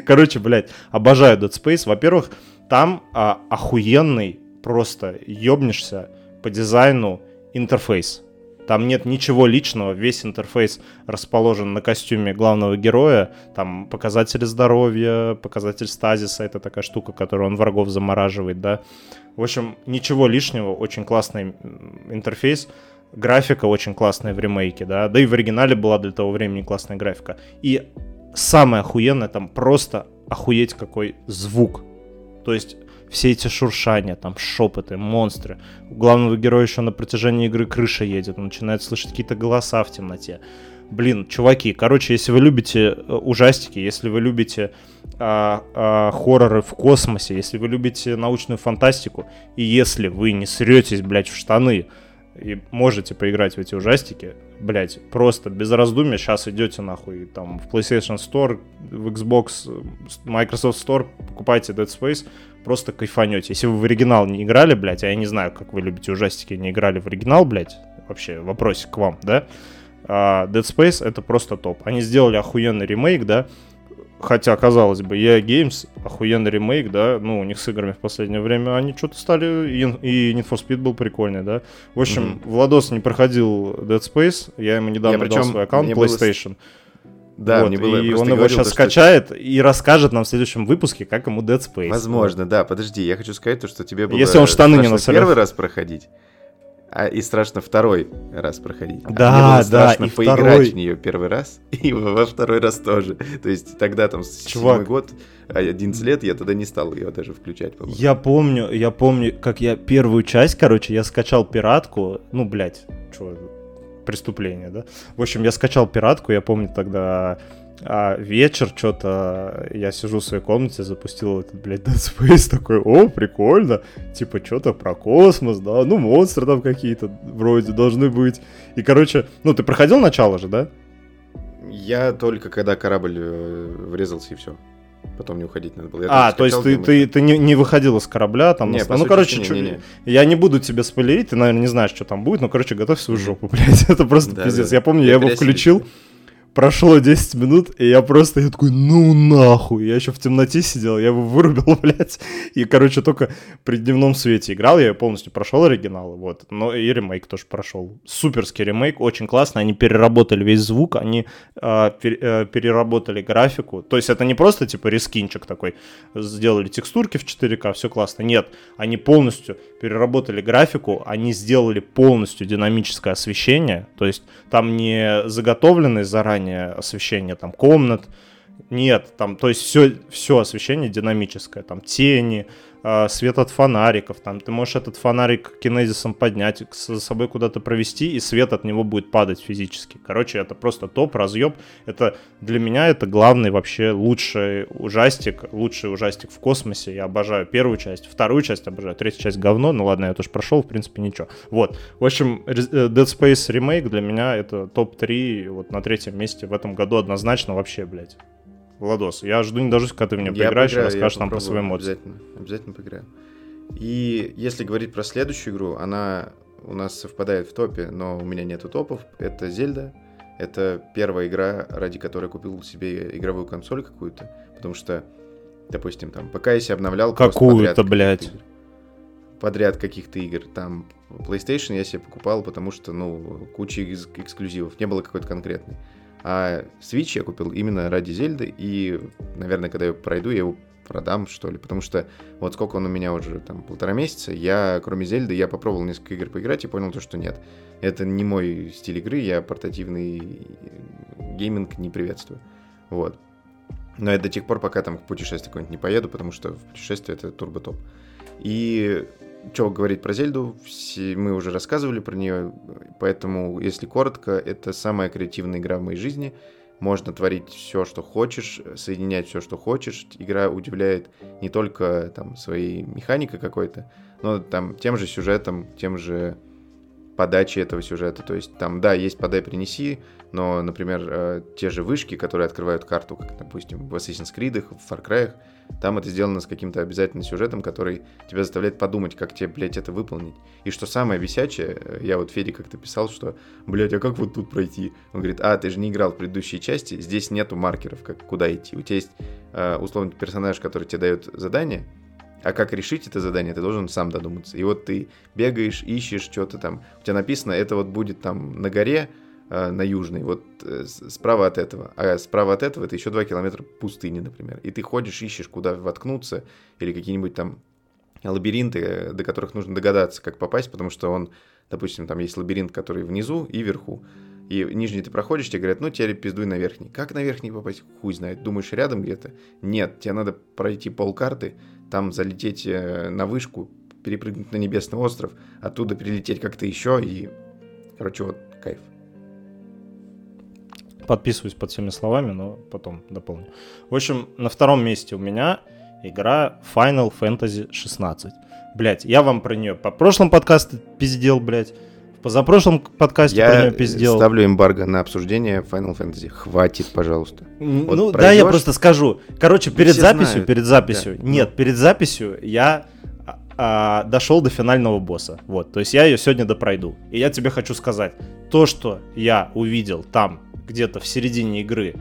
Короче, блять, обожаю Dead Space. Во-первых, там а, охуенный, просто ёбнешься по дизайну интерфейс. Там нет ничего личного, весь интерфейс расположен на костюме главного героя, там показатели здоровья, показатель стазиса, это такая штука, которую он врагов замораживает, да. В общем, ничего лишнего, очень классный интерфейс, графика очень классная в ремейке, да, да и в оригинале была для того времени классная графика. И самое охуенное, там просто охуеть какой звук. То есть все эти шуршания, там шепоты, монстры. У главного героя еще на протяжении игры крыша едет, он начинает слышать какие-то голоса в темноте. Блин, чуваки, короче, если вы любите ужастики, если вы любите а, а, хорроры в космосе, если вы любите научную фантастику, и если вы не сретесь, блядь, в штаны и можете поиграть в эти ужастики, блядь, просто без раздумья сейчас идете нахуй там в PlayStation Store, в Xbox, Microsoft Store, покупайте Dead Space, просто кайфанете. Если вы в оригинал не играли, блядь, а я не знаю, как вы любите ужастики, не играли в оригинал, блядь, вообще вопросик к вам, да? А Dead Space это просто топ. Они сделали охуенный ремейк, да. Хотя, казалось бы, и эй Games охуенный ремейк, да. Ну, у них с играми в последнее время они что-то стали. И Need for Speed был прикольный, да. В общем, mm-hmm. Владос не проходил Dead Space. Я ему недавно я, причем, дал свой аккаунт PlayStation. Было... Да, вот, мне было, и он его говорил, сейчас то, скачает что... и расскажет нам в следующем выпуске, как ему Dead Space. Возможно, да. Подожди, я хочу сказать то, что тебе было Если он штаны не насорил. Первый раз проходить. А, и страшно второй раз проходить. Да, а мне было да, страшно и поиграть второй... в нее первый раз, и во второй раз тоже. То есть тогда там седьмой год, одиннадцать лет, я тогда не стал ее даже включать, по-моему. Я помню, я помню, как я первую часть, короче, я скачал пиратку, ну, блядь, что, преступление, да? В общем, я скачал пиратку, я помню тогда... А вечер что-то, я сижу в своей комнате, запустил этот, блядь, Dead Space, такой, о, прикольно, типа что-то про космос, да, ну монстры там какие-то вроде должны быть. И, короче, ну ты проходил начало же, да? Я только когда корабль врезался и все. Потом не уходить надо было. Я а, то есть ты, ты, ты не, не выходил из корабля там? Не, на... Ну, сути, короче, не, чу... не, не. Я не буду тебе спойлерить, ты, наверное, не знаешь, что там будет, но, короче, готовь свою жопу, блядь, это просто да, пиздец. Да. Я помню, я, я его включил. Прошло десять минут, и я просто, я такой, ну нахуй, я еще в темноте сидел, я его вырубил, блядь, и, короче, только при дневном свете играл, я полностью прошел оригинал, вот, но и ремейк тоже прошел, суперский ремейк, очень классно, они переработали весь звук, они э, пер, э, переработали графику, то есть это не просто, типа, рескинчик такой, сделали текстурки в четыре ка, все классно, нет, они полностью переработали графику, они сделали полностью динамическое освещение, то есть там не заготовленные заранее освещение там комнат, нет, там, то есть все, все освещение динамическое, там тени, э, свет от фонариков, там ты можешь этот фонарик кинезисом поднять, с собой куда-то провести, и свет от него будет падать физически. Короче, это просто топ, разъеб, это для меня это главный вообще лучший ужастик, лучший ужастик в космосе, я обожаю первую часть, вторую часть обожаю, третью часть говно, ну ладно, я тоже прошел, в принципе, ничего. Вот, в общем, Dead Space ремейк для меня это топ три, вот на третьем месте в этом году однозначно вообще, блядь. Владос, я жду не дождусь, когда ты мне поиграешь и расскажешь нам про свои эмоции. Обязательно, обязательно поиграем. И если говорить про следующую игру, она у нас совпадает в топе, но у меня нету топов. Это Зельда. Это первая игра, ради которой купил себе игровую консоль какую-то. Потому что, допустим, там, пока я себе обновлял... Какую-то, блядь. Подряд каких-то игр. Там PlayStation я себе покупал, потому что, ну, куча эксклюзивов. Не было какой-то конкретной. А Switch я купил именно ради Зельды, и, наверное, когда я пройду, я его продам, что ли, потому что вот сколько он у меня уже, там, полтора месяца, я, кроме Зельды, я попробовал несколько игр поиграть и понял то, что нет, это не мой стиль игры, я портативный гейминг не приветствую, вот. Но это до тех пор, пока там в путешествие какое-нибудь не поеду, потому что в путешествие это турбо-топ. И... Что говорить про Зельду, мы уже рассказывали про нее, поэтому, если коротко, это самая креативная игра в моей жизни. Можно творить все, что хочешь, соединять все, что хочешь. Игра удивляет не только там, своей механикой какой-то, но там, тем же сюжетом, тем же подачей этого сюжета. То есть там, да, есть подай-принеси, но, например, те же вышки, которые открывают карту, как, допустим, в Assassin's Creed, в Far Cry, там это сделано с каким-то обязательным сюжетом, который тебя заставляет подумать, как тебе, блядь, это выполнить. И что самое бесячее, я вот Феде как-то писал, что, блядь, а как вот тут пройти? Он говорит, а, ты же не играл в предыдущие части, здесь нету маркеров, как куда идти. У тебя есть, условно, персонаж, который тебе дает задание, а как решить это задание, ты должен сам додуматься. И вот ты бегаешь, ищешь что-то там. У тебя написано, это вот будет там на горе, на южной, вот справа от этого, а справа от этого это еще два километра пустыни, например, и ты ходишь, ищешь, куда воткнуться, или какие-нибудь там лабиринты, до которых нужно догадаться, как попасть, потому что он, допустим, там есть лабиринт, который внизу и вверху, И нижний ты проходишь, тебе говорят, ну, тебе пиздуй на верхний. Как на верхний попасть? Хуй знает. Думаешь, рядом где-то? Нет, тебе надо пройти полкарты, там залететь на вышку, перепрыгнуть на небесный остров, оттуда прилететь как-то еще и... Короче, вот, кайф. Подписываюсь под всеми словами, но потом дополню. В общем, на втором месте у меня игра Final Fantasy шестнадцать. Блять, я вам про нее по прошлом подкасту пиздел, блять. В позапрошлом подкасте я про нее пиздел. Я ставлю эмбарго на обсуждение Final Fantasy. Хватит, пожалуйста. Н- вот ну, пройдешь... да, я просто скажу. Короче, перед все записью, знают. перед записью, да. нет, перед записью я... А, дошел до финального босса. Вот, то есть я ее сегодня допройду. И я тебе хочу сказать, то, что я увидел там, где-то в середине игры,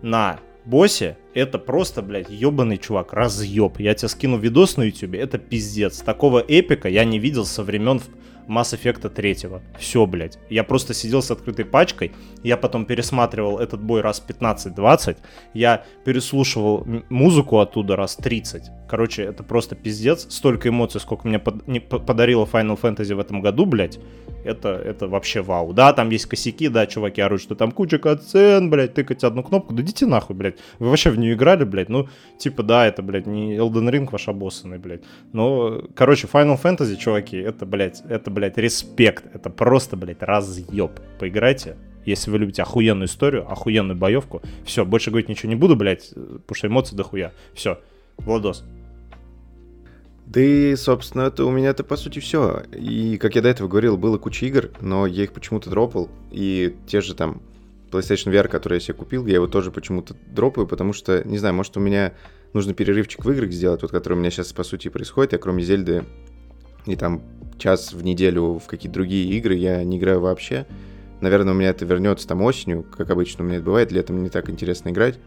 на боссе, это просто, блядь, ебаный чувак, разъеб. Я тебе скину видос на ютубе, это пиздец. Такого эпика я не видел со времен Mass Effect третьего. Все, блядь. Я просто сидел с открытой пачкой. Я потом пересматривал этот бой раз пятнадцать-двадцать. Я переслушивал музыку оттуда раз тридцать. Короче, это просто пиздец. Столько эмоций, сколько мне под... не... подарило Final Fantasy в этом году, блядь. Это, это вообще вау. Да, там есть косяки, да, чуваки орут, что там куча катсцен, блядь, тыкать одну кнопку. Да идите нахуй, блядь. Вы вообще в нее играли, блядь? Ну, типа, да, это, блядь, не Elden Ring ваш обоссанный, блядь. Но, короче, Final Fantasy, чуваки, это, блядь, это, блядь, респект. Это просто, блядь, разъеб. Поиграйте. Если вы любите охуенную историю, охуенную боевку. Все, больше говорить ничего не буду, блядь, потому что эмоции дохуя. Все, Владос. Да и, собственно, это у меня-то, по сути, все. И, как я до этого говорил, было куча игр, но я их почему-то дропал. И те же там PlayStation ви ар, который я себе купил, я его тоже почему-то дропаю, потому что, не знаю, может, у меня нужно перерывчик в играх сделать, вот который у меня сейчас, по сути, происходит. Я, кроме Зельды, и там час в неделю в какие-то другие игры я не играю вообще. Наверное, у меня это вернется там осенью, как обычно у меня это бывает, летом не так интересно играть.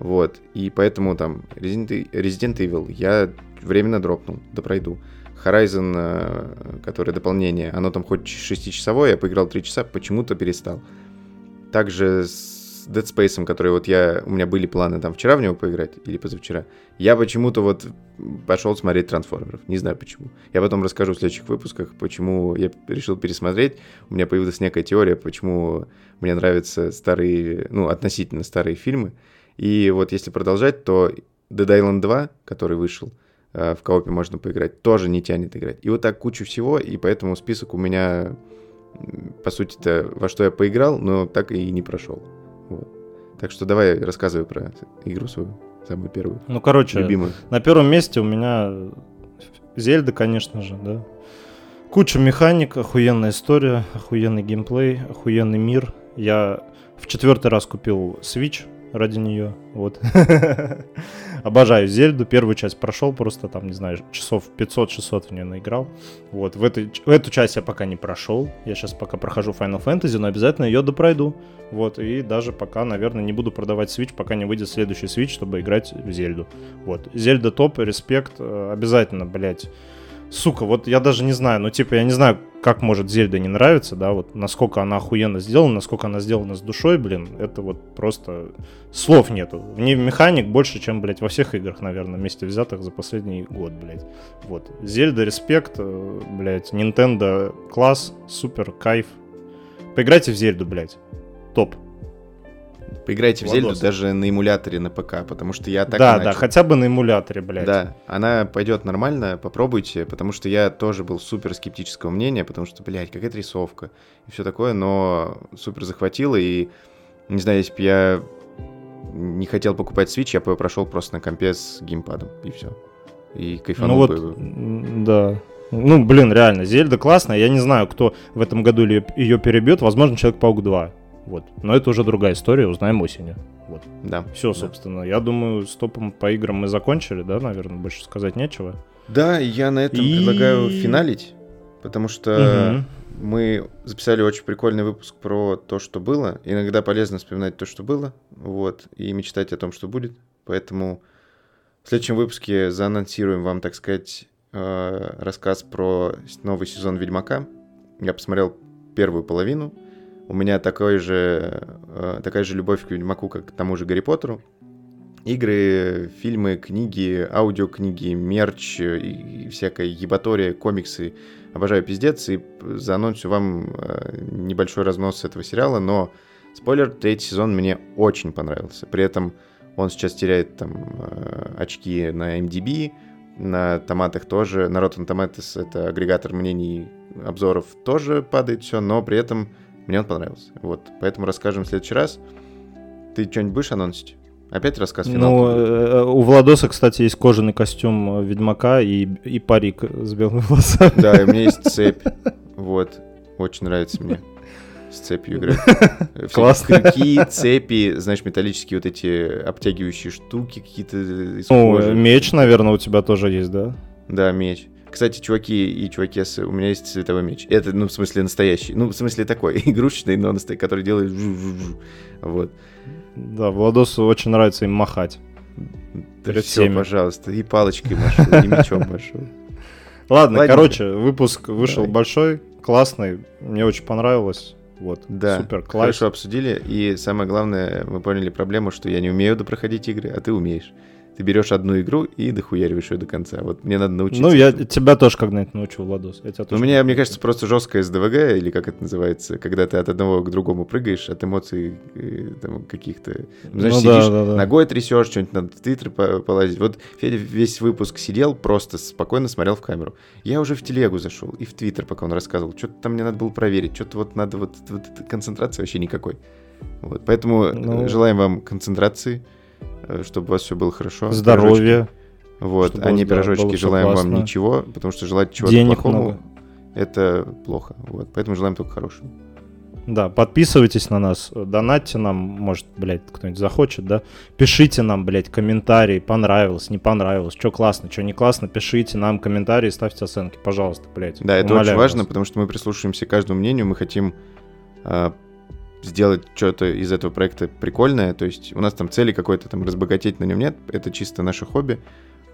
Вот, и поэтому там Resident Evil я временно дропнул, да пройду. Horizon, которое дополнение, оно там хоть шестичасовое, я поиграл три часа, почему-то перестал. Также с Dead Space, который вот я, у меня были планы там вчера в него поиграть, или позавчера, я почему-то вот пошел смотреть Трансформеров, не знаю почему. Я потом расскажу в следующих выпусках, почему я решил пересмотреть, у меня появилась некая теория, почему мне нравятся старые, ну, относительно старые фильмы. И вот если продолжать, то Dead Island два, который вышел, в коопе можно поиграть, тоже не тянет играть. И вот так кучу всего, и поэтому список у меня, по сути-то, во что я поиграл, но так и не прошел. Вот. Так что давай рассказывай про игру свою, самую первую. Ну, короче, любимую. На первом месте у меня Зельда, конечно же, да. Куча механик, охуенная история, охуенный геймплей, охуенный мир. Я в четвертый раз купил Switch. Ради нее, вот. Обожаю Зельду, первую часть прошел просто там, не знаю, часов пятьсот-шестьсот в нее наиграл. Вот, в, этой, в эту часть я пока не прошел, я сейчас пока прохожу Final Fantasy, но обязательно ее допройду. Вот, и даже пока, наверное, не буду продавать Switch, пока не выйдет следующий Switch, чтобы играть в Зельду. Вот, Зельда топ, респект, обязательно, блять. Сука, вот я даже не знаю, ну типа я не знаю, как может Зельда не нравиться, да, вот насколько она охуенно сделана, насколько она сделана с душой, блин, это вот просто слов нету. В ней механик больше, чем, блядь, во всех играх, наверное, вместе взятых за последний год, блядь. Вот, Зельда, респект, блядь, Nintendo, класс, супер, кайф. Поиграйте в Зельду, блядь, топ. Поиграйте в Зельду даже на эмуляторе на ПК, потому что я так Да, начал. Да, хотя бы на эмуляторе, блядь. Да, она пойдет нормально, попробуйте, потому что я тоже был супер скептического мнения, потому что, блядь, какая-то рисовка и все такое, но супер захватило, и, не знаю, если бы я не хотел покупать Switch, я бы прошел просто на компе с геймпадом, и все. И кайфанул ну вот, бы. Да. Ну, блин, реально, Зельда классная, я не знаю, кто в этом году ее перебьет, возможно, Человек-паук два. Вот. Но это уже другая история, узнаем осенью. Вот. Да. Все, собственно. Да. Я думаю, с топом по играм мы закончили, да, наверное, больше сказать нечего. Да, я на этом и... предлагаю финалить, потому что угу. мы записали очень прикольный выпуск про то, что было. Иногда полезно вспоминать то, что было, вот, и мечтать о том, что будет. Поэтому в следующем выпуске заанонсируем вам, так сказать, рассказ про новый сезон «Ведьмака». Я посмотрел первую половину. У меня такой же, такая же любовь к Ведьмаку, как к тому же Гарри Поттеру. игры, фильмы, книги, аудиокниги, мерч и всякая ебатория, комиксы. Обожаю пиздец и заанонсю вам небольшой разнос этого сериала, но, спойлер, третий сезон мне очень понравился. При этом он сейчас теряет там очки на эм ди би, на томатах тоже, на Rotten Tomatoes, это агрегатор мнений, обзоров, тоже падает все, но при этом мне он понравился. Вот, поэтому расскажем в следующий раз. Ты что-нибудь будешь анонсить? Опять рассказ финал? Ну, у Владоса, кстати, есть кожаный костюм Ведьмака и, и парик с белыми волосами. Да, и у меня есть цепь. Вот. Очень нравится мне. С цепью играть. Классно. Крюки, цепи, знаешь, металлические вот эти обтягивающие штуки какие-то. Ну, меч, наверное, у тебя тоже есть, да? Да, меч. Кстати, чуваки и чувакесы, у меня есть световой меч. Это, ну, в смысле, настоящий. Ну, в смысле, такой, игрушечный, но настоящий, который делает... Вот. Да, Владосу очень нравится им махать. Да все, пожалуйста, и палочкой машину, и мечом машину. Ладно, короче, выпуск вышел большой, классный, мне очень понравилось. Вот, да, супер, класс. Хорошо обсудили, и самое главное, мы поняли проблему, что я не умею допроходить игры, а ты умеешь. Ты берешь одну игру и дохуяриваешь ее до конца. Вот мне надо научиться. Ну, я тебя тоже когда-нибудь научу, Владос. Я тебя тоже у меня, мне кажется, просто жесткое эс дэ вэ гэ, или как это называется, когда ты от одного к другому прыгаешь, от эмоций там, каких-то... Ну, знаешь, ну, сидишь, да, да, ногой трясешь, что-нибудь надо в Твиттер полазить. Вот Федя весь выпуск сидел, просто спокойно смотрел в камеру. Я уже в телегу зашел и в Твиттер, пока он рассказывал. Что-то там мне надо было проверить. Что-то вот надо... Вот, вот концентрации вообще никакой. Вот, поэтому ну... желаем вам концентрации, чтобы у вас все было хорошо. Здоровье. Пирожочки. Вот, а не пирожочки. Желаем классно. Вам ничего, потому что желать чего-то плохого, это плохо. Вот, поэтому желаем только хорошего. Да, подписывайтесь на нас, донатьте нам, может, блядь, кто-нибудь захочет, да? Пишите нам, блядь, комментарии, понравилось, не понравилось, что классно, что не классно, пишите нам комментарии, ставьте оценки, пожалуйста, блядь. Да, это очень важно, вас. Потому что мы прислушиваемся к каждому мнению, мы хотим... сделать что-то из этого проекта прикольное, то есть у нас там цели какой-то там разбогатеть на нем нет, это чисто наше хобби,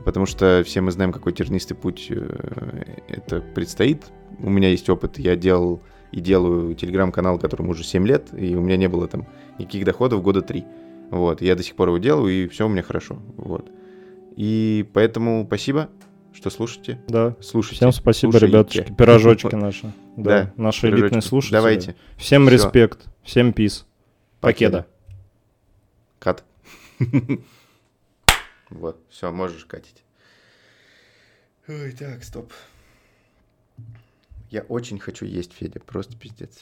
потому что все мы знаем, какой тернистый путь это предстоит. У меня есть опыт, я делал и делаю телеграм-канал, которому уже семь лет, и у меня не было там никаких доходов года три. Вот, я до сих пор его делаю, и все у меня хорошо. Вот. И поэтому спасибо, что слушаете. Да. Слушайте. Всем спасибо, слушайте. Ребятушки. Пирожочки наши. Да. Да. Наши пирожочки. Элитные слушатели. Давайте. Всем все. Респект. Всем пис. Покеда. Кат. Вот. Все, можешь катить. Ой, так, стоп. Я очень хочу есть, Федя. Просто пиздец.